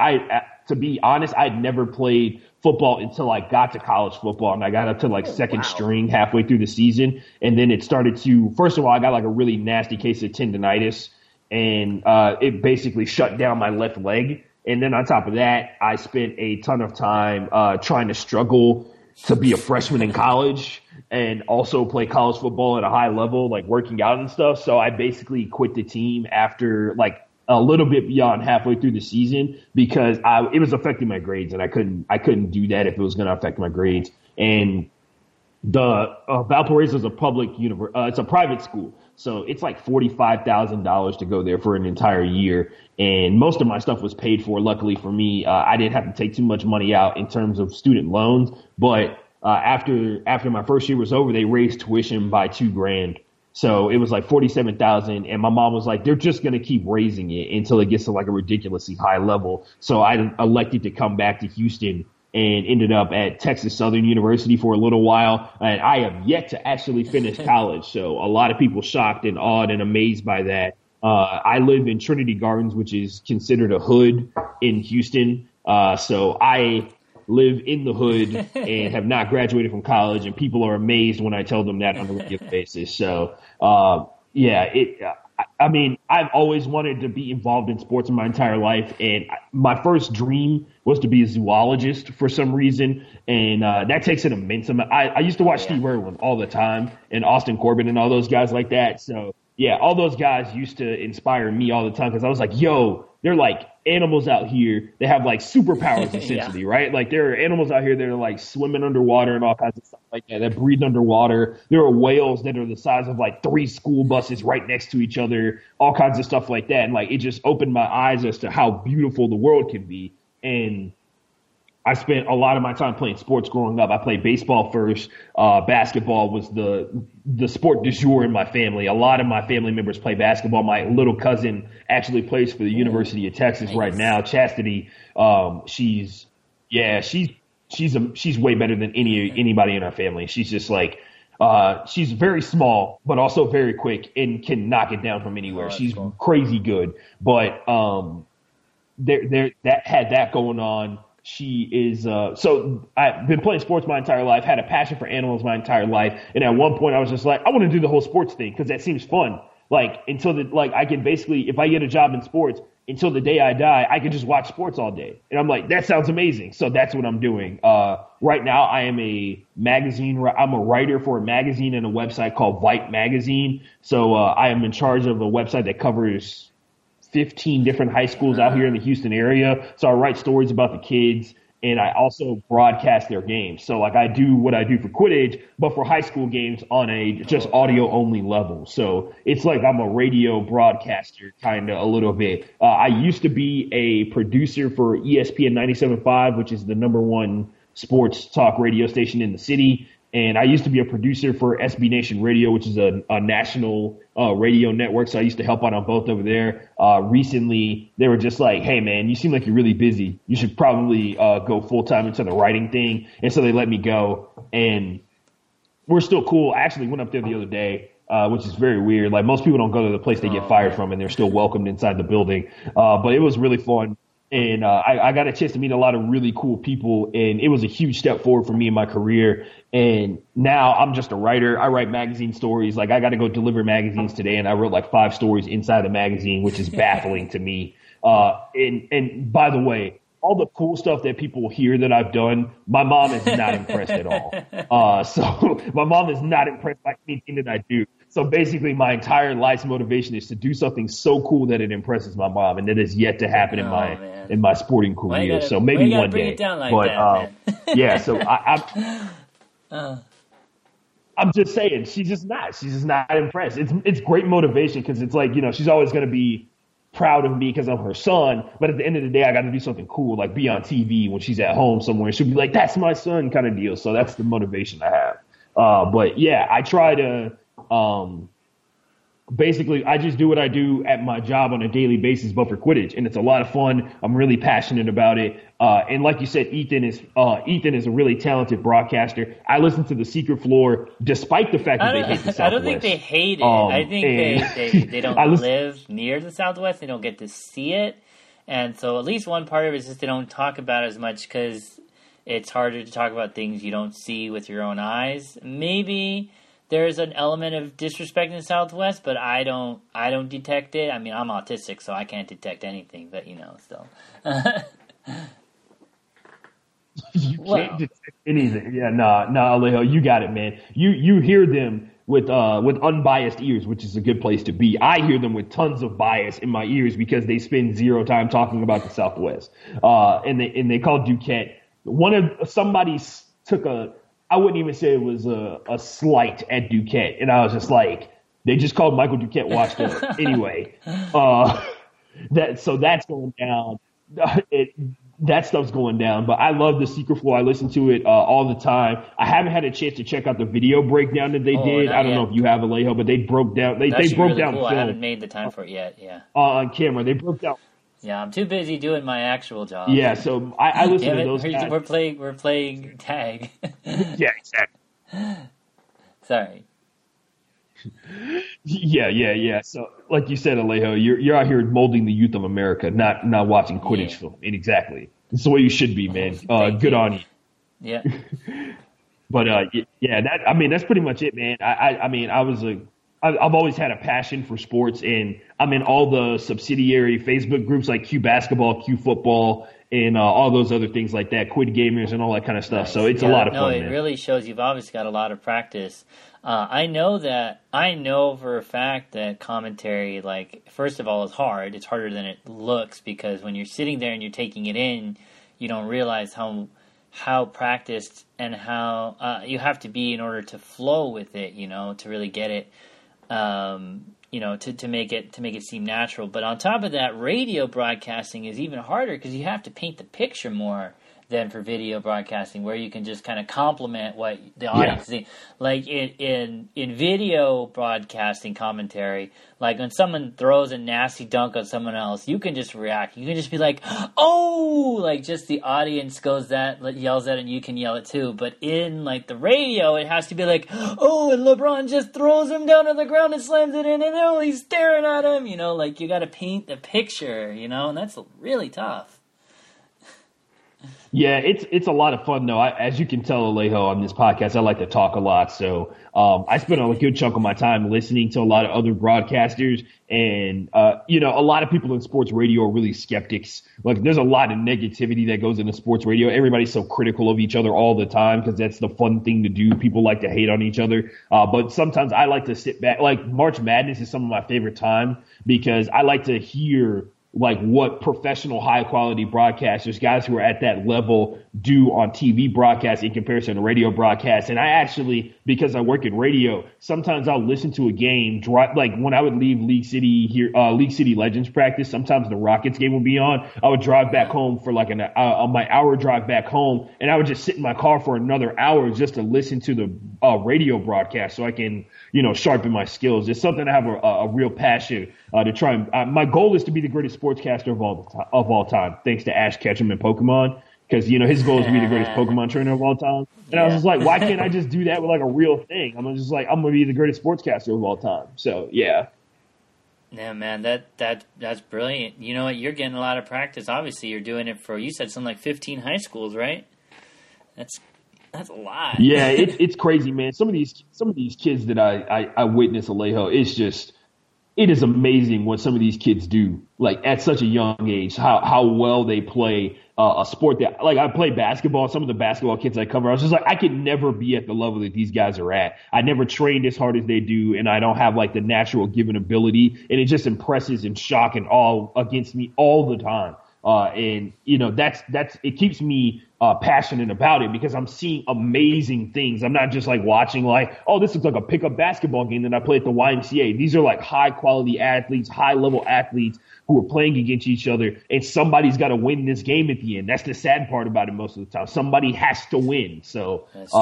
To be honest, I'd never played football until I got to college football, and I got up to like second string halfway through the season. And then it started to, first of all, I got like a really nasty case of tendinitis, and it basically shut down my left leg. And then on top of that, I spent a ton of time trying to struggle to be a freshman in college and also play college football at a high level, like working out and stuff. So I basically quit the team after like a little bit beyond halfway through the season because it was affecting my grades, and I couldn't do that if it was going to affect my grades. And the Valparaiso is a public university, it's a private school, so it's like $45,000 to go there for an entire year. And most of my stuff was paid for. Luckily for me, I didn't have to take too much money out in terms of student loans. But after my first year was over, they raised tuition by $2,000. So it was like $47,000, and my mom was like, they're just going to keep raising it until it gets to like a ridiculously high level. So I elected to come back to Houston and ended up at Texas Southern University for a little while. And I have yet to actually finish college. So a lot of people shocked and awed and amazed by that. I live in Trinity Gardens, which is considered a hood in Houston. So I live in the hood and have not graduated from college, and people are amazed when I tell them that on a regular basis. So, I mean, I've always wanted to be involved in sports in my entire life, and my first dream was to be a zoologist for some reason, and that takes an immense amount. I used to watch Steve Irwin all the time, and Austin Corbin and all those guys like that. So, yeah, all those guys used to inspire me all the time because I was like, yo, they're like animals out here. They have like superpowers essentially, right? Like there are animals out here that are like swimming underwater and all kinds of stuff like that, that breathe underwater. There are whales that are the size of like 3 school buses right next to each other, all kinds of stuff like that. And like it just opened my eyes as to how beautiful the world can be. And I spent a lot of my time playing sports growing up. I played baseball first. Basketball was the sport du jour in my family. A lot of my family members play basketball. My little cousin actually plays for the University of Texas right now. Chastity, she's way better than anybody in our family. She's just like she's very small, but also very quick and can knock it down from anywhere. She's crazy good, but that had that going on. She is so I've been playing sports my entire life, had a passion for animals my entire life. And at one point I was just like, I want to do the whole sports thing because that seems fun. Like I can basically, if I get a job in sports until the day I die, I can just watch sports all day. And I'm like, that sounds amazing. So that's what I'm doing. Right now I am I'm a writer for a magazine and a website called Vibe Magazine. So I am in charge of a website that covers 15 different high schools out here in the Houston area. So I write stories about the kids, and I also broadcast their games. So like I do what I do for Quidditch, but for high school games on a just audio only level. So it's like I'm a radio broadcaster kind of a little bit. I used to be a producer for ESPN 97.5, which is the #1 sports talk radio station in the city. And I used to be a producer for SB Nation Radio, which is a national radio network. So I used to help out on both over there. Recently, they were just like, hey, man, you seem like you're really busy. You should probably go full time into the writing thing. And so they let me go. And we're still cool. I actually went up there the other day, which is very weird. Like most people don't go to the place they get fired from, and they're still welcomed inside the building. But it was really fun. And I got a chance to meet a lot of really cool people, and it was a huge step forward for me in my career. And now I'm just a writer. I write magazine stories. Like I got to go deliver magazines today, and I wrote like 5 stories inside the magazine, which is baffling to me. And by the way, all the cool stuff that people hear that I've done, my mom is not impressed at all. So my mom is not impressed by anything that I do. So basically my entire life's motivation is to do something so cool that it impresses my mom, and that is yet to happen in my sporting career. So maybe one day. So I'm just saying, she's just not impressed. It's great motivation because it's like, you know, she's always going to be proud of me because I'm her son, but at the end of the day I got to do something cool, like be on TV when she's at home somewhere. She'll be like, that's my son kind of deal. So that's the motivation I have. But yeah, I try to basically, I just do what I do at my job on a daily basis, but for Quidditch, and it's a lot of fun. I'm really passionate about it. And like you said, Ethan is a really talented broadcaster. I listen to The Secret Floor, despite the fact that they hate the Southwest. I don't think they hate it. I think they don't live near the Southwest. They don't get to see it, and so at least one part of it is just they don't talk about it as much because it's harder to talk about things you don't see with your own eyes. Maybe there's an element of disrespect in the Southwest, but I don't detect it. I mean, I'm autistic, so I can't detect anything, but, still. Can't detect anything. Yeah, Alejo, you got it, man. You hear them with unbiased ears, which is a good place to be. I hear them with tons of bias in my ears because they spend zero time talking about the Southwest. And they call Duquette. Somebody took a... I wouldn't even say it was a slight at Duquette. And I was just like, they just called Michael Duquette washed up. Anyway, so that's going down. That stuff's going down. But I love The Secret Floor. I listen to it all the time. I haven't had a chance to check out the video breakdown that they did. I don't know if you have, Alejo, but they broke down. They broke really down cool. Film. I haven't made the time for it yet. Yeah. On camera, they broke down. Yeah, I'm too busy doing my actual job. Yeah, so I listen to those guys. We're playing tag. Yeah, exactly. Sorry. Yeah. So, like you said, Alejo, you're out here molding the youth of America, not watching Quidditch film. And exactly, that's the way you should be, man. Good on you. Yeah. But that's pretty much it, man. I've always had a passion for sports, and I'm in all the subsidiary Facebook groups like Q Basketball, Q Football, and all those other things like that, Quid Gamers and all that kind of stuff. Nice. So it's a lot of fun, man. It really shows you've obviously got a lot of practice. I know for a fact that commentary, like, first of all, is hard. It's harder than it looks because when you're sitting there and you're taking it in, you don't realize how practiced and how you have to be in order to flow with it, to really get it. To make it seem natural. But on top of that, radio broadcasting is even harder because you have to paint the picture more than for video broadcasting, where you can just kind of complement what the audience is seeing. Like in video broadcasting commentary, like when someone throws a nasty dunk on someone else, you can just react. You can just be like, "Oh!" Like just the audience yells that, and you can yell it too. But in like the radio, it has to be like, "Oh!" And LeBron just throws him down on the ground and slams it in, and oh, he's staring at him. Like you got to paint the picture. And that's really tough. Yeah, it's a lot of fun though. As you can tell, Alejo, on this podcast, I like to talk a lot. So I spend a good chunk of my time listening to a lot of other broadcasters, and a lot of people in sports radio are really skeptics. Like, there's a lot of negativity that goes into sports radio. Everybody's so critical of each other all the time because that's the fun thing to do. People like to hate on each other, but sometimes I like to sit back. Like March Madness is some of my favorite time because I like to hear like what professional high-quality broadcasters, guys who are at that level, do on TV broadcasts in comparison to radio broadcasts. And I actually, because I work in radio, sometimes I'll listen to a game, like when I would leave League City Legends practice, sometimes the Rockets game would be on. I would drive back home for like on my hour drive back home, and I would just sit in my car for another hour just to listen to the radio broadcast so I can, sharpen my skills. It's something I have a real passion to try. My goal is to be the greatest sportscaster of all time, thanks to Ash Ketchum and Pokemon, because his goal is to be the greatest Pokemon trainer of all time. And I was just like, why can't I just do that with like a real thing? I'm just like, I'm gonna be the greatest sportscaster of all time. So yeah. Yeah, man, that's brilliant. You know what? You're getting a lot of practice. Obviously, you're doing it for, you said something like 15 high schools, right? That's a lot. Yeah, it's crazy, man. Some of these kids that I witness, Alejo, it's just. It is amazing what some of these kids do, like at such a young age, how well they play a sport that, like, I play basketball. Some of the basketball kids I cover, I was just like, I could never be at the level that these guys are at. I never trained as hard as they do, and I don't have like the natural given ability, and it just impresses and shock and awe against me all the time. That's it keeps me passionate about it because I'm seeing amazing things. I'm not just like watching like, oh, this looks like a pickup basketball game that I play at the YMCA. These are like high quality athletes, high level athletes who are playing against each other, and somebody's got to win this game at the end. That's the sad part about it most of the time. Somebody has to win. So that's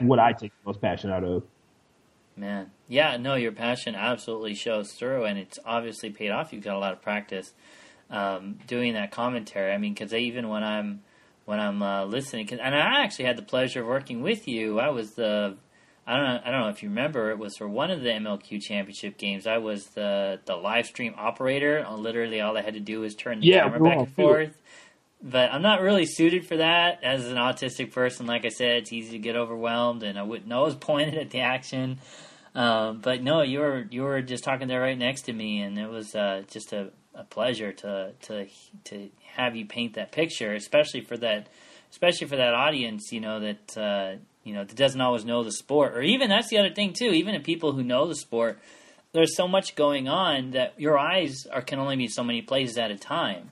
what I take the most passion out of. Man. Yeah, no, your passion absolutely shows through, and it's obviously paid off. You've got a lot of practice doing that commentary. I mean, because even when I'm listening, and I actually had the pleasure of working with you. I was the, I don't know if you remember, it was for one of the MLQ championship games. I was the live stream operator. Literally, all I had to do was turn the camera back and forth. But I'm not really suited for that. As an autistic person, like I said, it's easy to get overwhelmed, and I wouldn't always pointed at the action. But no, you were just talking there right next to me, and it was just a pleasure to have you paint that picture, especially for that audience, that that doesn't always know the sport, or even that's the other thing too. Even if people who know the sport, there's so much going on that your eyes can only be so many places at a time.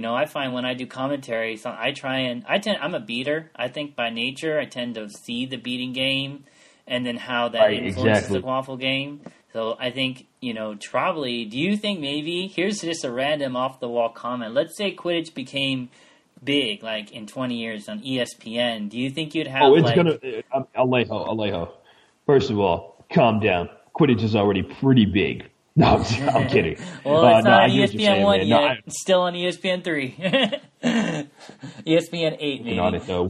I find when I do commentary, I'm a beater. I think by nature, I tend to see the beating game and then how that influences the Quaffle game. So I think, probably, do you think maybe, here's just a random off-the-wall comment. Let's say Quidditch became big, like, in 20 years on ESPN. Do you think you'd have, Alejo, first of all, calm down. Quidditch is already pretty big. No, I'm kidding. Well, it's not on ESPN saying, 1 yet. No, it's still on ESPN 3. ESPN 8, maybe. On it, though.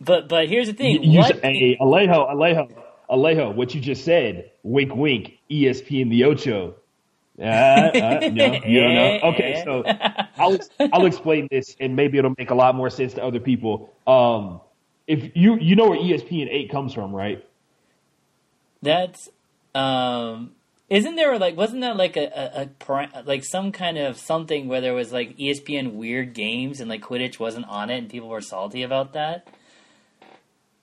But here's the thing. Alejo, what you just said, wink, wink, ESPN the Ocho. No, you don't know. Okay, so I'll explain this, and maybe it'll make a lot more sense to other people. If you know where ESPN 8 comes from, right? That's Isn't there wasn't that like some kind of something where there was like ESPN weird games and like Quidditch wasn't on it and people were salty about that?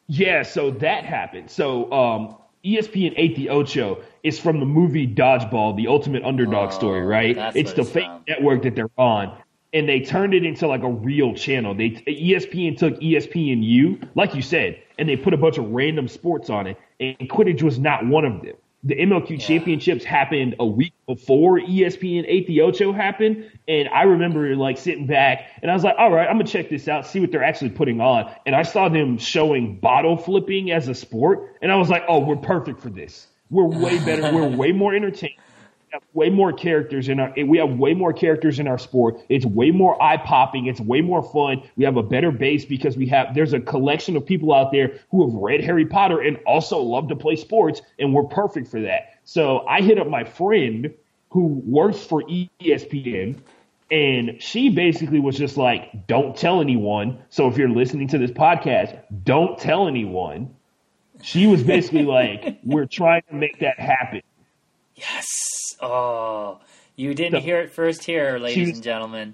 Yeah, so that happened. So ESPN 8 the Ocho is from the movie Dodgeball, the ultimate underdog story, right? It's the fake network that they're on. And they turned it into like a real channel. ESPN took ESPNU, like you said, and they put a bunch of random sports on it. And Quidditch was not one of them. The MLQ Championships happened a week before ESPN 8 the Ocho happened, and I remember sitting back, and I was like, all right, I'm going to check this out, see what they're actually putting on. And I saw them showing bottle flipping as a sport, and I was like, oh, we're perfect for this. We're way better. We're way more entertaining. We have way more characters in our sport. It's way more eye-popping. It's way more fun. We have a better base because there's a collection of people out there who have read Harry Potter and also love to play sports, and we're perfect for that. So I hit up my friend who works for ESPN, and she basically was just like, don't tell anyone. So if you're listening to this podcast, don't tell anyone. She was basically like, we're trying to make that happen. Yes. Oh, you didn't hear it first here, ladies and gentlemen.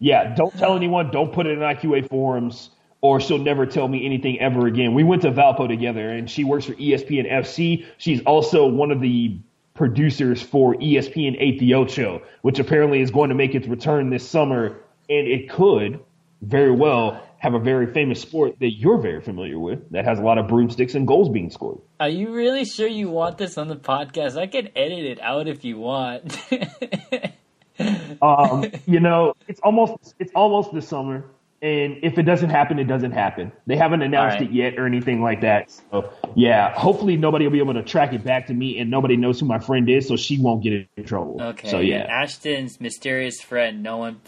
Yeah, don't tell anyone. Don't put it in IQA forums, or she'll never tell me anything ever again. We went to Valpo together, and she works for ESPN FC. She's also one of the producers for ESPN 8 The Ocho, which apparently is going to make its return this summer, and it could very well have a very famous sport that you're very familiar with that has a lot of broomsticks and goals being scored. Are you really sure you want this on the podcast? I can edit it out if you want. It's almost this summer, and if it doesn't happen, it doesn't happen. They haven't announced it yet or anything like that. So yeah, hopefully nobody will be able to track it back to me, and nobody knows who my friend is, so she won't get in trouble. Okay. So yeah, Ashton's mysterious friend. No one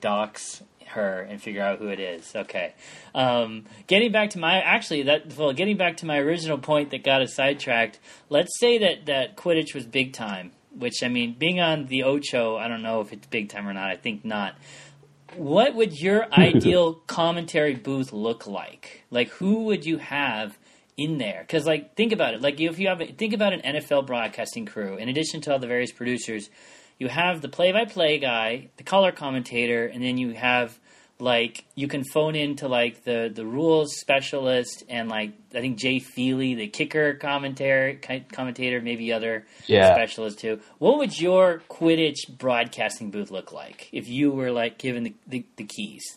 docs her and figure out who it is. Okay. Getting back to my original point that got us sidetracked, let's say that Quidditch was big time, which, I mean, being on the Ocho, I don't know if it's big time or not. I think not. What would your ideal commentary booth look like? Like, who would you have in there? Because, think about it. If you have, think about an NFL broadcasting crew, in addition to all the various producers, you have the play-by-play guy, the color commentator, and then you have, you can phone in to, the rules specialist and, I think Jay Feely, the kicker commentator, maybe other specialists, too. What would your Quidditch broadcasting booth look like if you were, given the keys?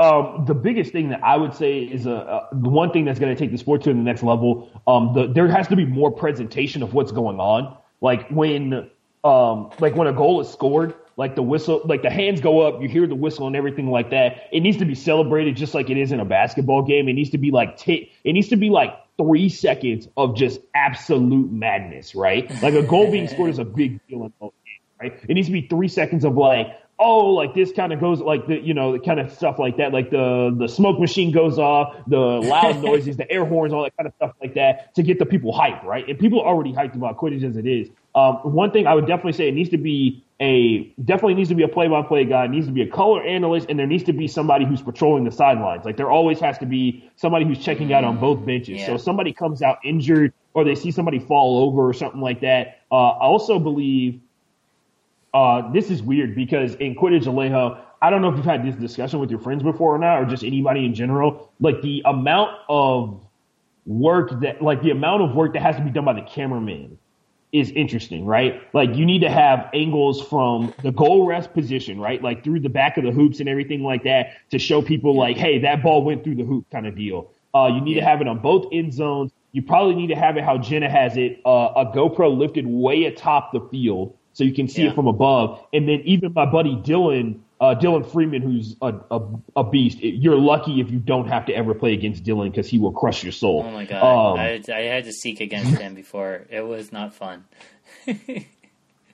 The biggest thing that I would say is the one thing that's going to take the sport to the next level, there has to be more presentation of what's going on. When a goal is scored, like the whistle, like the hands go up, you hear the whistle and everything like that. It needs to be celebrated just like it is in a basketball game. It needs to be like it needs to be like 3 seconds of just absolute madness, right? Like a goal being scored is a big deal in both games, right? It needs to be 3 seconds of like, oh, like this kind of goes like the, you know, the kind of stuff like that, like the smoke machine goes off, the loud noises, the air horns, all that kind of stuff like that to get the people hyped, right? And people are already hyped about Quidditch as it is. One thing I would definitely say, it needs to be a play-by-play guy, it needs to be a color analyst, and there needs to be somebody who's patrolling the sidelines. Like there always has to be somebody who's checking out on both benches. Yeah. So if somebody comes out injured or they see somebody fall over or something like that, I also believe this is weird because in Quidditch, Alejo, I don't know if you've had this discussion with your friends before or not, or just anybody in general, like the amount of work that has to be done by the cameraman is interesting, right? Like you need to have angles from the goal rest position, right? Like through the back of the hoops and everything like that to show people like, hey, that ball went through the hoop kind of deal. You need to have it on both end zones. You probably need to have it how Jenna has it, a GoPro lifted way atop the field so you can see it from above. And then even my buddy Dylan Freeman, who's a beast. You're lucky if you don't have to ever play against Dylan because he will crush your soul. Oh my God. I had to seek against him before. It was not fun.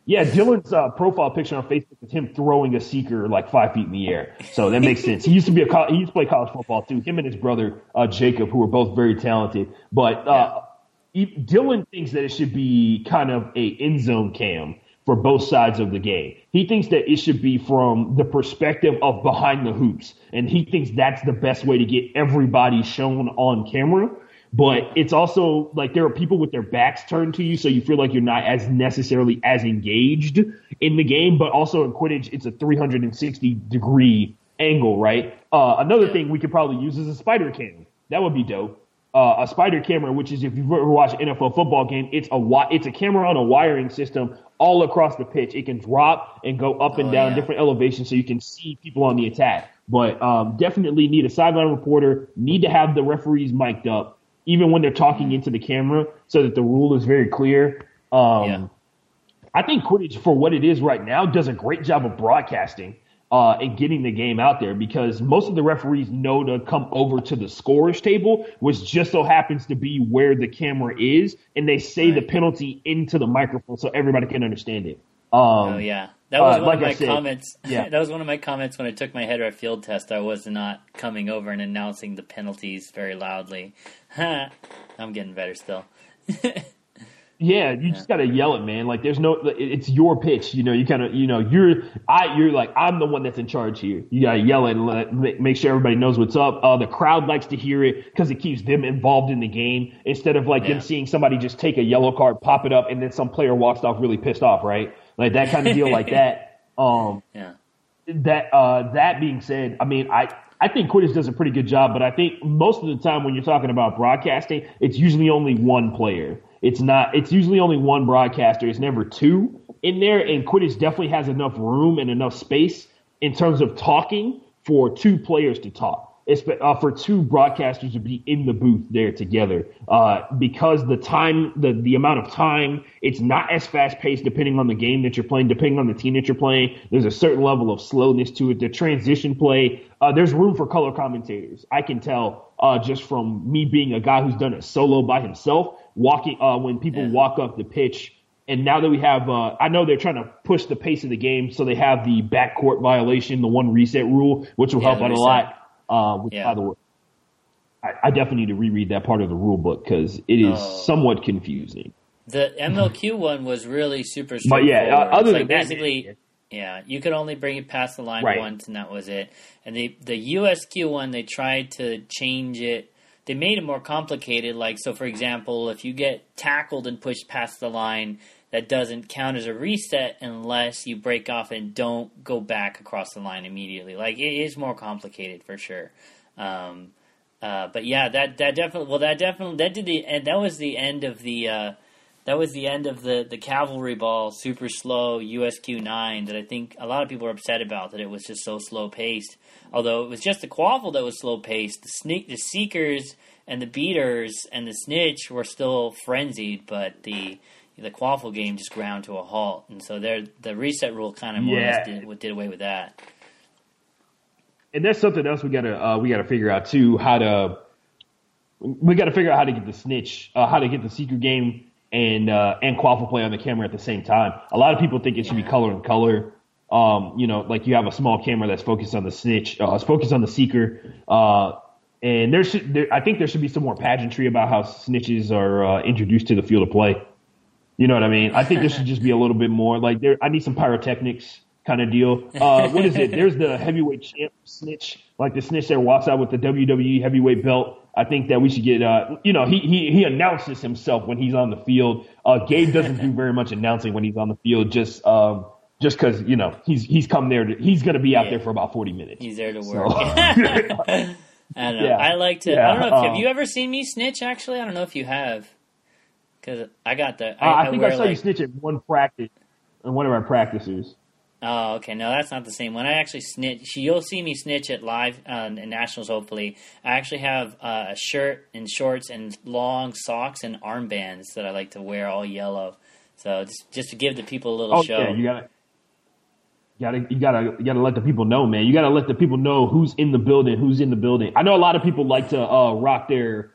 Yeah, Dylan's profile picture on Facebook is him throwing a seeker like 5 feet in the air. So that makes sense. He used to be he used to play college football too. Him and his brother Jacob, who were both very talented, but Dylan thinks that it should be kind of a end zone cam for both sides of the game. He thinks that it should be from the perspective of behind the hoops. And he thinks that's the best way to get everybody shown on camera. But it's also like there are people with their backs turned to you, so you feel like you're not as necessarily as engaged in the game. But also in Quidditch, it's a 360-degree angle, right? Another thing we could probably use is a spider cam. That would be dope. A spider camera, which is if you've ever watched an NFL football game, it's a camera on a wiring system all across the pitch. It can drop and go up and down different elevations so you can see people on the attack. But definitely need a sideline reporter, need to have the referees mic'd up, even when they're talking into the camera so that the rule is very clear. I think Quidditch, for what it is right now, does a great job of broadcasting and getting the game out there because most of the referees know to come over to the scorer's table, which just so happens to be where the camera is, and they say the penalty into the microphone so everybody can understand it. That was one of my comments. Yeah. That was one of my comments when I took my header at field test. I was not coming over and announcing the penalties very loudly. I'm getting better still. Yeah, you just gotta yell it, man. Like, it's your pitch. You know, you kind of, you know, you're like, I'm the one that's in charge here. You gotta yell it and make sure everybody knows what's up. The crowd likes to hear it because it keeps them involved in the game instead of like them seeing somebody just take a yellow card, pop it up, and then some player walks off really pissed off, right? Like that kind of deal, like that. That being said, I mean, I think Quidditch does a pretty good job, but I think most of the time when you're talking about broadcasting, it's usually only one player. It's usually only one broadcaster. It's never two in there. And Quidditch definitely has enough room and enough space in terms of talking for two players to talk. It's for two broadcasters to be in the booth there together because the amount of time, it's not as fast paced depending on the game that you're playing, depending on the team that you're playing. There's a certain level of slowness to it. The transition play, there's room for color commentators. I can tell just from me being a guy who's done it solo by himself, walking when people walk up the pitch. And now that we have I know they're trying to push the pace of the game, so they have the backcourt violation, the one reset rule, which will help out a lot. By the way, I definitely need to reread that part of the rule book because it is somewhat confusing. The MLQ one was really super straightforward. But other than basically, you could only bring it past the line once, and that was it. And the USQ one, they tried to change it. They made it more complicated. Like, so for example, if you get tackled and pushed past the line, that doesn't count as a reset unless you break off and don't go back across the line immediately. Like, it is more complicated for sure. That was the end of the Cavalry ball, super slow USQ9 that I think a lot of people are upset about, that it was just so slow paced. Although it was just the Quaffle that was slow paced. The Seekers and the Beaters and the Snitch were still frenzied, but the the Quaffle game just ground to a halt. And so the reset rule kind of more or less did away with that. And there's something else we gotta figure out too, how to get the snitch, how to get the secret game and Quaffle play on the camera at the same time. A lot of people think it should be color on color. You know, like you have a small camera that's focused on the snitch, focused on the seeker. And I think there should be some more pageantry about how snitches are introduced to the field of play. You know what I mean? I think there should just be a little bit more. Like I need some pyrotechnics kind of deal. What is it? There's the heavyweight champ snitch, like the snitch that walks out with the WWE heavyweight belt. I think that we should get, he announces himself when he's on the field. Gabe doesn't do very much announcing when he's on the field, just because, you know, he's come there. He's going to be out there for about 40 minutes. He's there to work. So. I don't know. Yeah. I like to. Yeah. I don't know. Have you ever seen me snitch? Actually, I don't know if you have, because I got the. I think I saw you snitch at one practice, in one of our practices. Oh, okay. No, that's not the same one. I actually snitch. You'll see me snitch at live and nationals. Hopefully, I actually have a shirt and shorts and long socks and armbands that I like to wear, all yellow. So just to give the people a little show. Yeah, you got it. You gotta let the people know, man. You gotta let the people know who's in the building. I know a lot of people like to rock their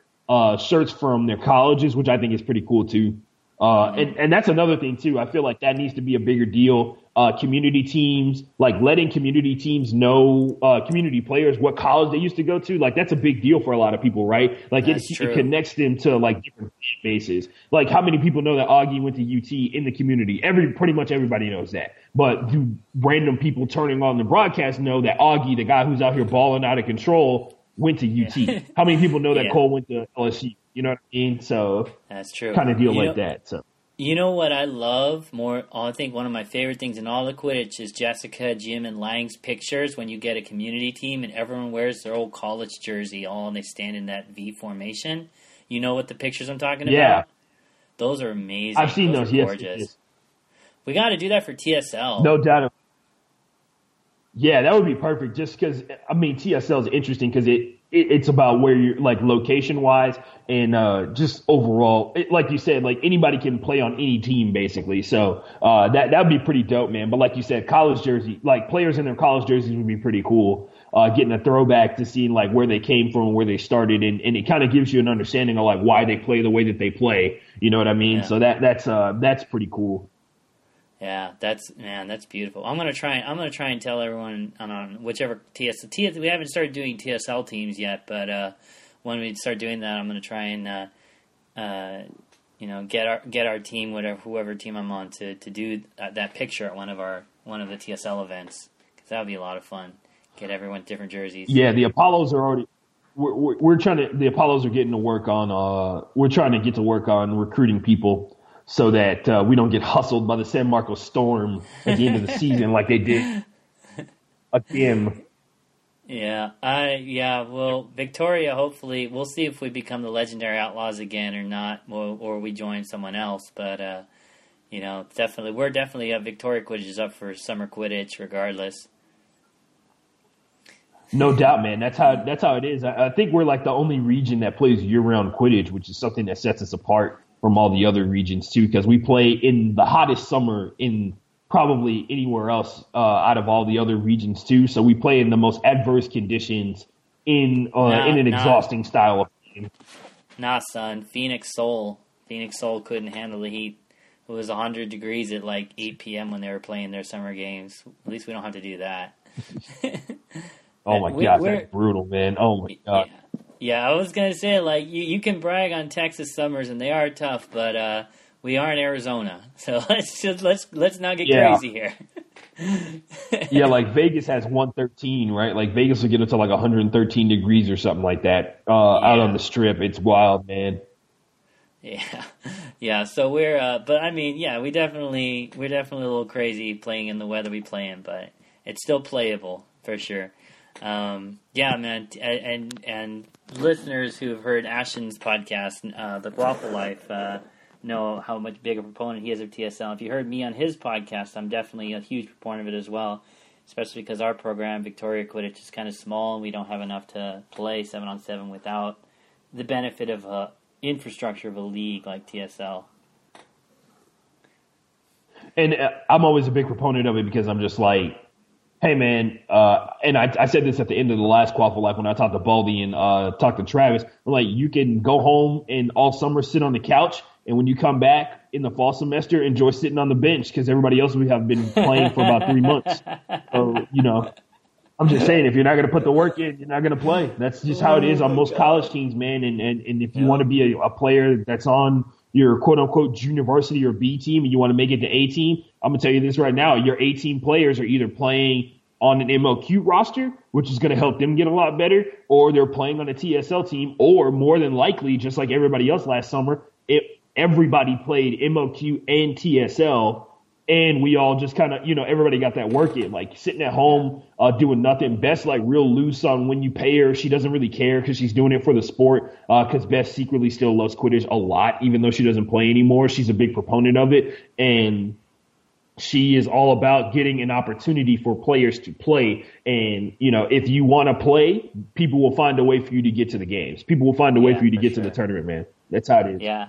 shirts from their colleges, which I think is pretty cool too. And that's another thing too. I feel like that needs to be a bigger deal. Community teams, like letting community teams know community players what college they used to go to. Like that's a big deal for a lot of people, right? Like it connects them to like different fan bases. Like how many people know that Augie went to UT in the community? Pretty much everybody knows that. But do random people turning on the broadcast know that Augie, the guy who's out here balling out of control, went to UT? How many people know that Cole went to LSU? You know what I mean? So that's true. Kind of deal like that. So. You know what I love more? I think one of my favorite things in all the Quidditch is Jessica, Jim, and Lang's pictures when you get a community team and everyone wears their old college jersey and they stand in that V formation. You know what the pictures I'm talking about? Those are amazing. I've seen those. Yes, gorgeous. Yes. We got to do that for TSL. No doubt. Yeah, that would be perfect just because, I mean, TSL is interesting because it's about where you're, like, location-wise and just overall. Like you said, like, anybody can play on any team, basically. So that would be pretty dope, man. But like you said, college jersey, like, players in their college jerseys would be pretty cool. Getting a throwback to seeing, like, where they came from, where they started. And it kind of gives you an understanding of, like, why they play the way that they play. You know what I mean? Yeah. So that's pretty cool. Yeah, that's beautiful. I'm gonna try and tell everyone on whichever TSL. We haven't started doing TSL teams yet, but when we start doing that, I'm gonna try and get our team, whoever team I'm on, to do that picture at one of the TSL events, because that would be a lot of fun. Get everyone different jerseys. Yeah, the Apollos are already. We're trying to. The Apollos are getting to work on. We're trying to get to work on recruiting people, so that we don't get hustled by the San Marcos Storm at the end of the season like they did again. Yeah, well, Victoria, hopefully, we'll see if we become the Legendary Outlaws again or not, or we join someone else. But, definitely, we're definitely up. Victoria Quidditch is up for summer Quidditch regardless. No doubt, man. That's how it is. I think we're like the only region that plays year-round Quidditch, which is something that sets us apart from all the other regions too, because we play in the hottest summer in probably anywhere else out of all the other regions too. So we play in the most adverse conditions in an exhausting style of game. Nah, son. Phoenix Soul couldn't handle the heat. It was 100 degrees at like 8 p.m. when they were playing their summer games. At least we don't have to do that. Oh my God, that's brutal, man. Oh my God. Yeah. Yeah, I was going to say, like, you can brag on Texas summers, and they are tough, but we are in Arizona, so let's not get crazy here. Yeah, like, Vegas has 113, right? Like, Vegas will get up to, like, 113 degrees or something like that out on the Strip. It's wild, man. Yeah, so we're but, I mean, yeah, we're definitely a little crazy playing in the weather we play in, but it's still playable for sure. Yeah, man, and listeners who have heard Ashton's podcast, The Quaffle Life, know how much big a proponent he is of TSL. If you heard me on his podcast, I'm definitely a huge proponent of it as well, especially because our program, Victoria Quidditch, is kind of small, and we don't have enough to play 7-on-7 without the benefit of infrastructure of a league like TSL. And I'm always a big proponent of it because I'm just like, hey, man, and I said this at the end of the last Quaffle Life when I talked to Baldy and talked to Travis. I'm like, you can go home and all summer sit on the couch, and when you come back in the fall semester, enjoy sitting on the bench because everybody else we have been playing for about 3 months. So, you know, I'm just saying, if you're not going to put the work in, you're not going to play. That's just how it is on most college teams, man. And if you want to be a player that's on your quote-unquote junior varsity or B team and you want to make it to A team, I'm going to tell you this right now. Your A team players are either playing on an MLQ roster, which is going to help them get a lot better, or they're playing on a TSL team, or more than likely, just like everybody else last summer, everybody played MLQ and TSL, and we all just kind of, you know, everybody got that work in, like sitting at home doing nothing. Beth's like real loose on when you pay her. She doesn't really care because she's doing it for the sport because Beth secretly still loves Quidditch a lot, even though she doesn't play anymore. She's a big proponent of it, and she is all about getting an opportunity for players to play. And, you know, if you want to play, people will find a way for you to get to the games. People will find a way for you to get to the tournament, man. That's how it is. Yeah.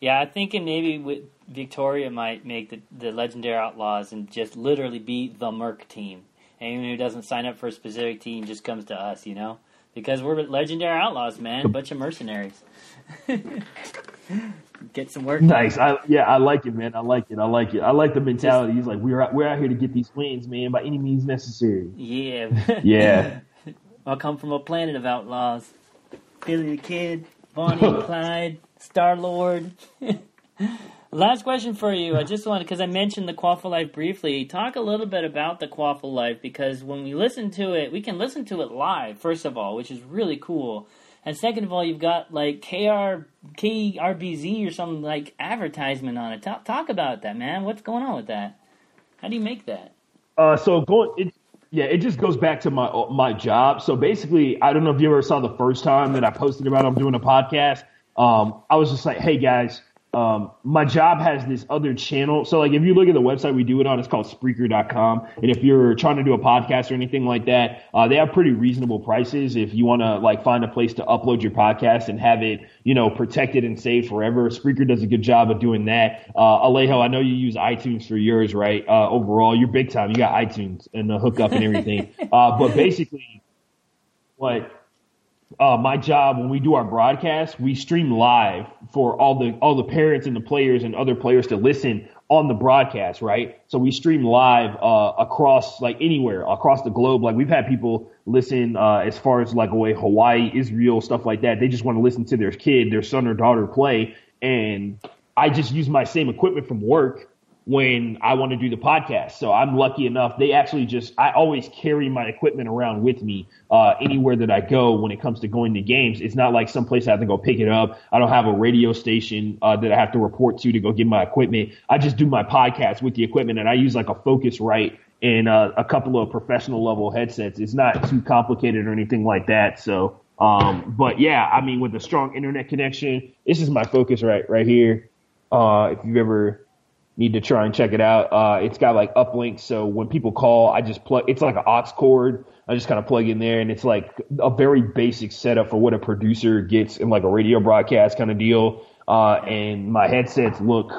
Yeah, I think maybe with Victoria might make the Legendary Outlaws and just literally be the Merc team. Anyone who doesn't sign up for a specific team just comes to us, you know? Because we're Legendary Outlaws, man. A bunch of mercenaries. Get some work. Nice. I like it, man. I like it. I like the mentality. He's like, we're out here to get these wins, man, by any means necessary. Yeah. Yeah. I come from a planet of outlaws. Billy the Kid, Bonnie and Clyde. Star-Lord. Last question for you. I just want, because I mentioned the Quaffle Life briefly, talk a little bit about the Quaffle Life, because when we listen to it, we can listen to it live, first of all, which is really cool. And second of all, you've got like KRBZ or some like advertisement on it. Talk about that, man. What's going on with that? How do you make that? It just goes back to my job. So basically, I don't know if you ever saw the first time that I posted about I'm doing a podcast. I was just like, hey guys, my job has this other channel. So like, if you look at the website we do it on, it's called Spreaker.com. And if you're trying to do a podcast or anything like that, they have pretty reasonable prices. If you want to like find a place to upload your podcast and have it, you know, protected and saved forever, Spreaker does a good job of doing that. Alejo, I know you use iTunes for yours, right? Overall, you're big time. You got iTunes and the hookup and everything. But basically what, my job when we do our broadcast, we stream live for all the parents and the players and other players to listen on the broadcast, right? So we stream live across like anywhere across the globe. Like we've had people listen as far as like away Hawaii, Israel, stuff like that. They just want to listen to their kid, their son or daughter play, and I just use my same equipment from work when I want to do the podcast. So I'm lucky enough. They actually I always carry my equipment around with me anywhere that I go when it comes to going to games. It's not like someplace I have to go pick it up. I don't have a radio station that I have to report to go get my equipment. I just do my podcast with the equipment, and I use like a Focusrite and a couple of professional level headsets. It's not too complicated or anything like that. So, but yeah, I mean, with a strong internet connection, this is my Focusrite right here. If you've ever need to try and check it out. It's got like uplinks, so when people call, I just plug. It's like an aux cord. I just kind of plug in there, and it's like a very basic setup for what a producer gets in like a radio broadcast kind of deal. And my headsets look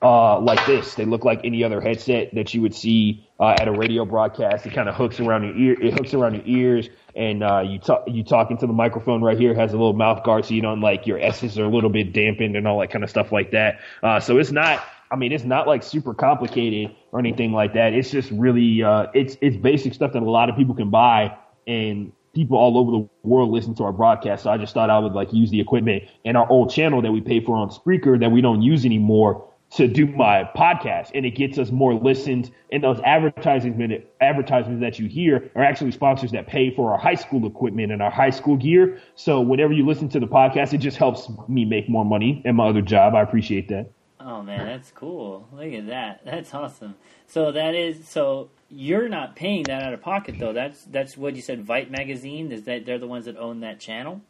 like this. They look like any other headset that you would see at a radio broadcast. It kind of hooks around your ear. It hooks around your ears, and you talk into the microphone right here. It has a little mouth guard, so you don't like your S's are a little bit dampened and all that kind of stuff like that. So it's not. I mean, it's not like super complicated or anything like that. It's just really it's basic stuff that a lot of people can buy, and people all over the world listen to our broadcast. So I just thought I would like use the equipment and our old channel that we pay for on Spreaker that we don't use anymore to do my podcast, and it gets us more listens. And those advertisements that you hear are actually sponsors that pay for our high school equipment and our high school gear. So whenever you listen to the podcast, it just helps me make more money in my other job. I appreciate that. Oh, man, that's cool. Look at that. That's awesome. So you're not paying that out of pocket, though. That's what you said, Vite Magazine? Is that they're the ones that own that channel?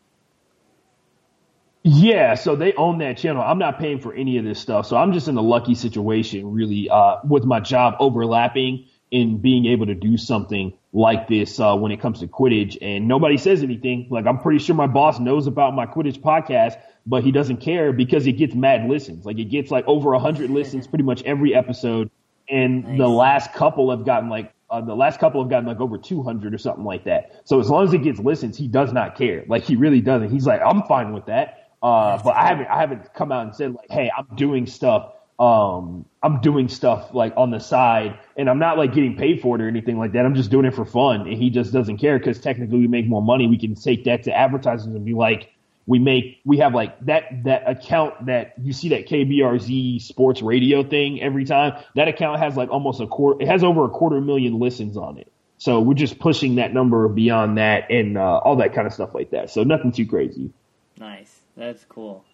Yeah, so they own that channel. I'm not paying for any of this stuff. So I'm just in a lucky situation, really, with my job overlapping and being able to do something like this when it comes to Quidditch, and nobody says anything. Like, I'm pretty sure my boss knows about my Quidditch podcast, but he doesn't care because it gets mad listens. Like, it gets like over 100 listens pretty much every episode, and nice. The last couple have gotten like over 200 or something like that. So as long as it gets listens, he does not care. Like, he really doesn't. He's like, I'm fine with that. But I haven't come out and said like, hey, I'm doing stuff like on the side, and I'm not like getting paid for it or anything like that. I'm just doing it for fun. And he just doesn't care because technically we make more money. We can take that to advertisers and be like, we have like that account that you see, that KBRZ sports radio thing every time. That account has like over 250,000 listens on it. So we're just pushing that number beyond that and all that kind of stuff like that. So nothing too crazy. Nice. That's cool.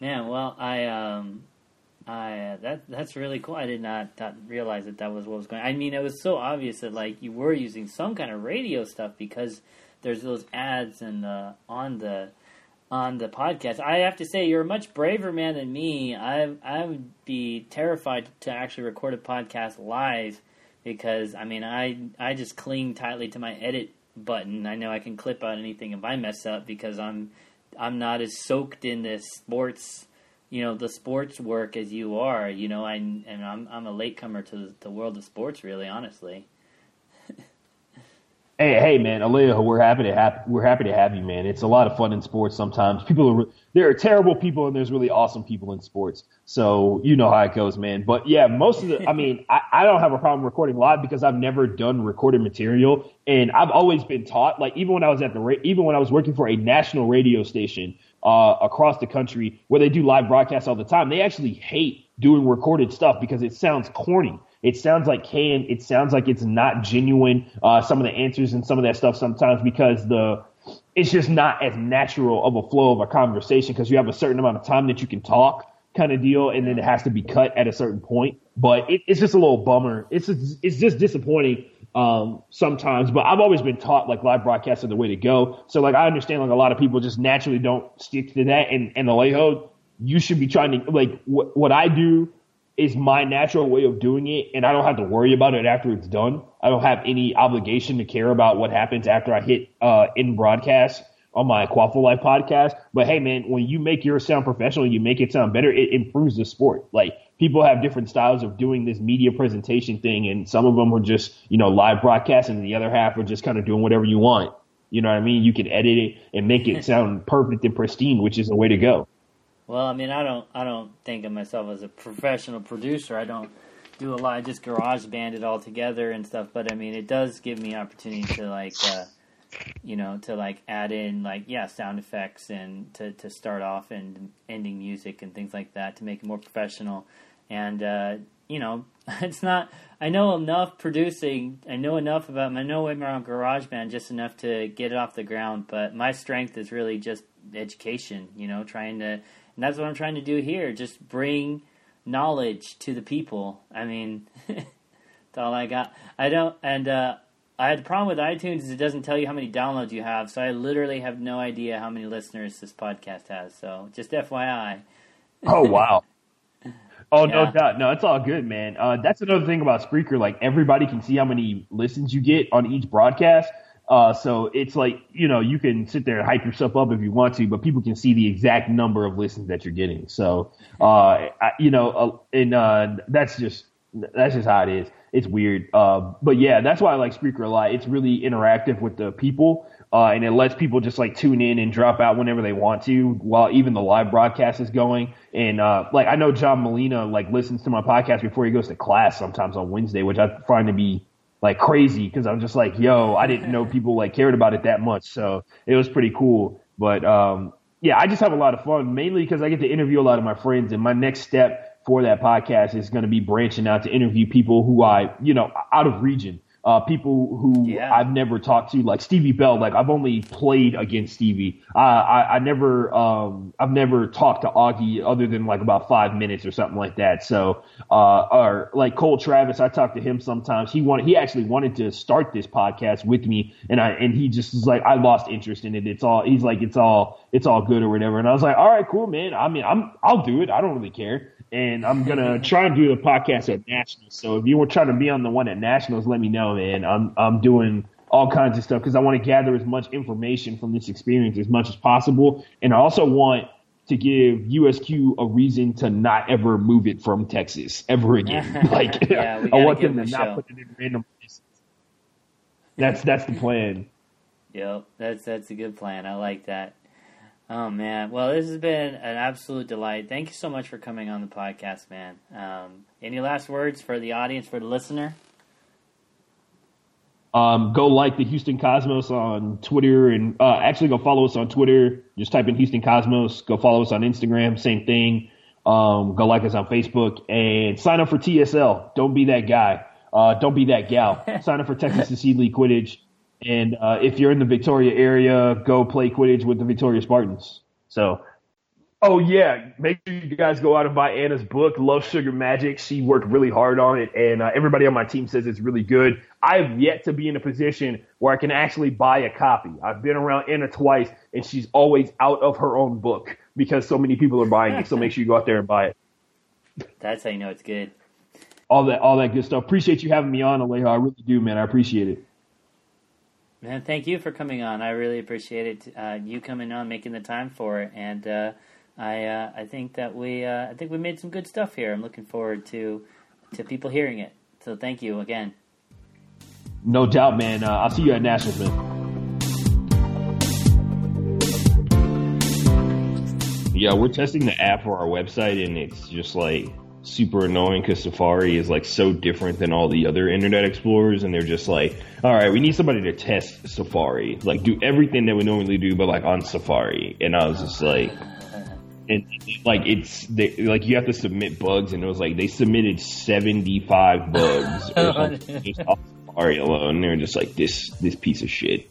Man, well, that's really cool. I did not realize that was what was going on. I mean, it was so obvious that like you were using some kind of radio stuff because there's those ads and on the podcast. I have to say, you're a much braver man than me. I would be terrified to actually record a podcast live because I mean I just cling tightly to my edit button. I know I can clip out anything if I mess up because I'm not as soaked in this sports. You know, the sports work as you are, you know, I'm a latecomer to the world of sports, really, honestly. Hey, man, Alejo, we're happy to have you, man. It's a lot of fun in sports sometimes. There are terrible people and there's really awesome people in sports. So you know how it goes, man. But yeah, I don't have a problem recording live because I've never done recorded material, and I've always been taught, like even when I was working for a national radio station. Across the country where they do live broadcasts all the time, they actually hate doing recorded stuff because it sounds corny. It sounds like canned. It sounds like it's not genuine. Some of the answers and some of that stuff sometimes because it's just not as natural of a flow of a conversation because you have a certain amount of time that you can talk kind of deal, and then it has to be cut at a certain point. But it's just a little bummer. It's just disappointing. Sometimes, but I've always been taught like live broadcasts are the way to go. So like, I understand like a lot of people just naturally don't stick to that. And Alejo, you should be trying to like what I do is my natural way of doing it. And I don't have to worry about it after it's done. I don't have any obligation to care about what happens after I hit, in broadcast on my Quaffle Life podcast. But hey man, when you make your sound professional, and you make it sound better, it improves the sport. Like, people have different styles of doing this media presentation thing, and some of them are just, you know, live broadcast, and the other half are just kind of doing whatever you want. You know what I mean? You can edit it and make it sound perfect and pristine, which is the way to go. Well, I mean, I don't think of myself as a professional producer. I don't do a lot. I just garage band it all together and stuff. But I mean, it does give me opportunity to like, you know, to like add in like, yeah, sound effects and to start off and ending music and things like that to make it more professional. And, you know, it's not, I know enough producing, I know enough about, I know around GarageBand just enough to get it off the ground, but my strength is really just education, you know, and that's what I'm trying to do here, just bring knowledge to the people. I mean, that's all I got. I had the problem with iTunes is it doesn't tell you how many downloads you have, so I literally have no idea how many listeners this podcast has, so just FYI. Oh, wow. Oh, yeah. No doubt. No, it's all good, man. That's another thing about Spreaker. Like, everybody can see how many listens you get on each broadcast. So it's like, you know, you can sit there and hype yourself up if you want to, but people can see the exact number of listens that you're getting. So, that's just how it is. It's weird. But yeah, that's why I like Spreaker a lot. It's really interactive with the people. And it lets people just like tune in and drop out whenever they want to while even the live broadcast is going. And, like, I know John Molina, like, listens to my podcast before he goes to class sometimes on Wednesday, which I find to be like crazy. 'Cause I'm just like, yo, I didn't know people like cared about it that much. So it was pretty cool. But, yeah, I just have a lot of fun, mainly because I get to interview a lot of my friends, and my next step for that podcast is going to be branching out to interview people who I, you know, out of region. People who I've never talked to, like Stevie Bell. Like, I've only played against Stevie. I've never talked to Augie other than like about 5 minutes or something like that. So, or like Cole Travis, I talked to him sometimes. He actually wanted to start this podcast with me, and he just was like, I lost interest in it. He's like, it's all good or whatever. And I was like, all right, cool, man. I mean, I'll do it. I don't really care. And I'm going to try and do the podcast at Nationals. So if you were trying to be on the one at Nationals, let me know, man. I'm doing all kinds of stuff because I want to gather as much information from this experience as much as possible. And I also want to give USQ a reason to not ever move it from Texas ever again. Like, yeah, I want them to not put it in random places. That's the plan. Yep, that's a good plan. I like that. Oh, man. Well, this has been an absolute delight. Thank you so much for coming on the podcast, man. Any last words for the audience, for the listener? Go like the Houston Cosmos on Twitter and actually go follow us on Twitter. Just type in Houston Cosmos. Go follow us on Instagram. Same thing. Go like us on Facebook and sign up for TSL. Don't be that guy. Don't be that gal. Sign up for Texas State League Quidditch. And if you're in the Victoria area, go play Quidditch with the Victoria Spartans. So, oh, yeah, make sure you guys go out and buy Anna's book, Love Sugar Magic. She worked really hard on it, and everybody on my team says it's really good. I have yet to be in a position where I can actually buy a copy. I've been around Anna twice, and she's always out of her own book because so many people are buying it, so make sure you go out there and buy it. That's how you know it's good. All that good stuff. Appreciate you having me on, Alejo. I really do, man. I appreciate it. Man, thank you for coming on. I really appreciate it. You coming on, making the time for it, and I think that we made some good stuff here. I'm looking forward to people hearing it. So thank you again. No doubt, man. I'll see you at Nationals, man. Yeah, we're testing the app for our website, and it's just like super annoying because Safari is like so different than all the other internet explorers, and they're just like, all right, we need somebody to test Safari, like do everything that we normally do but like on Safari. And I was just like, and like you have to submit bugs, and it was like they submitted 75 bugs or something just off Safari alone, and they're just like this piece of shit.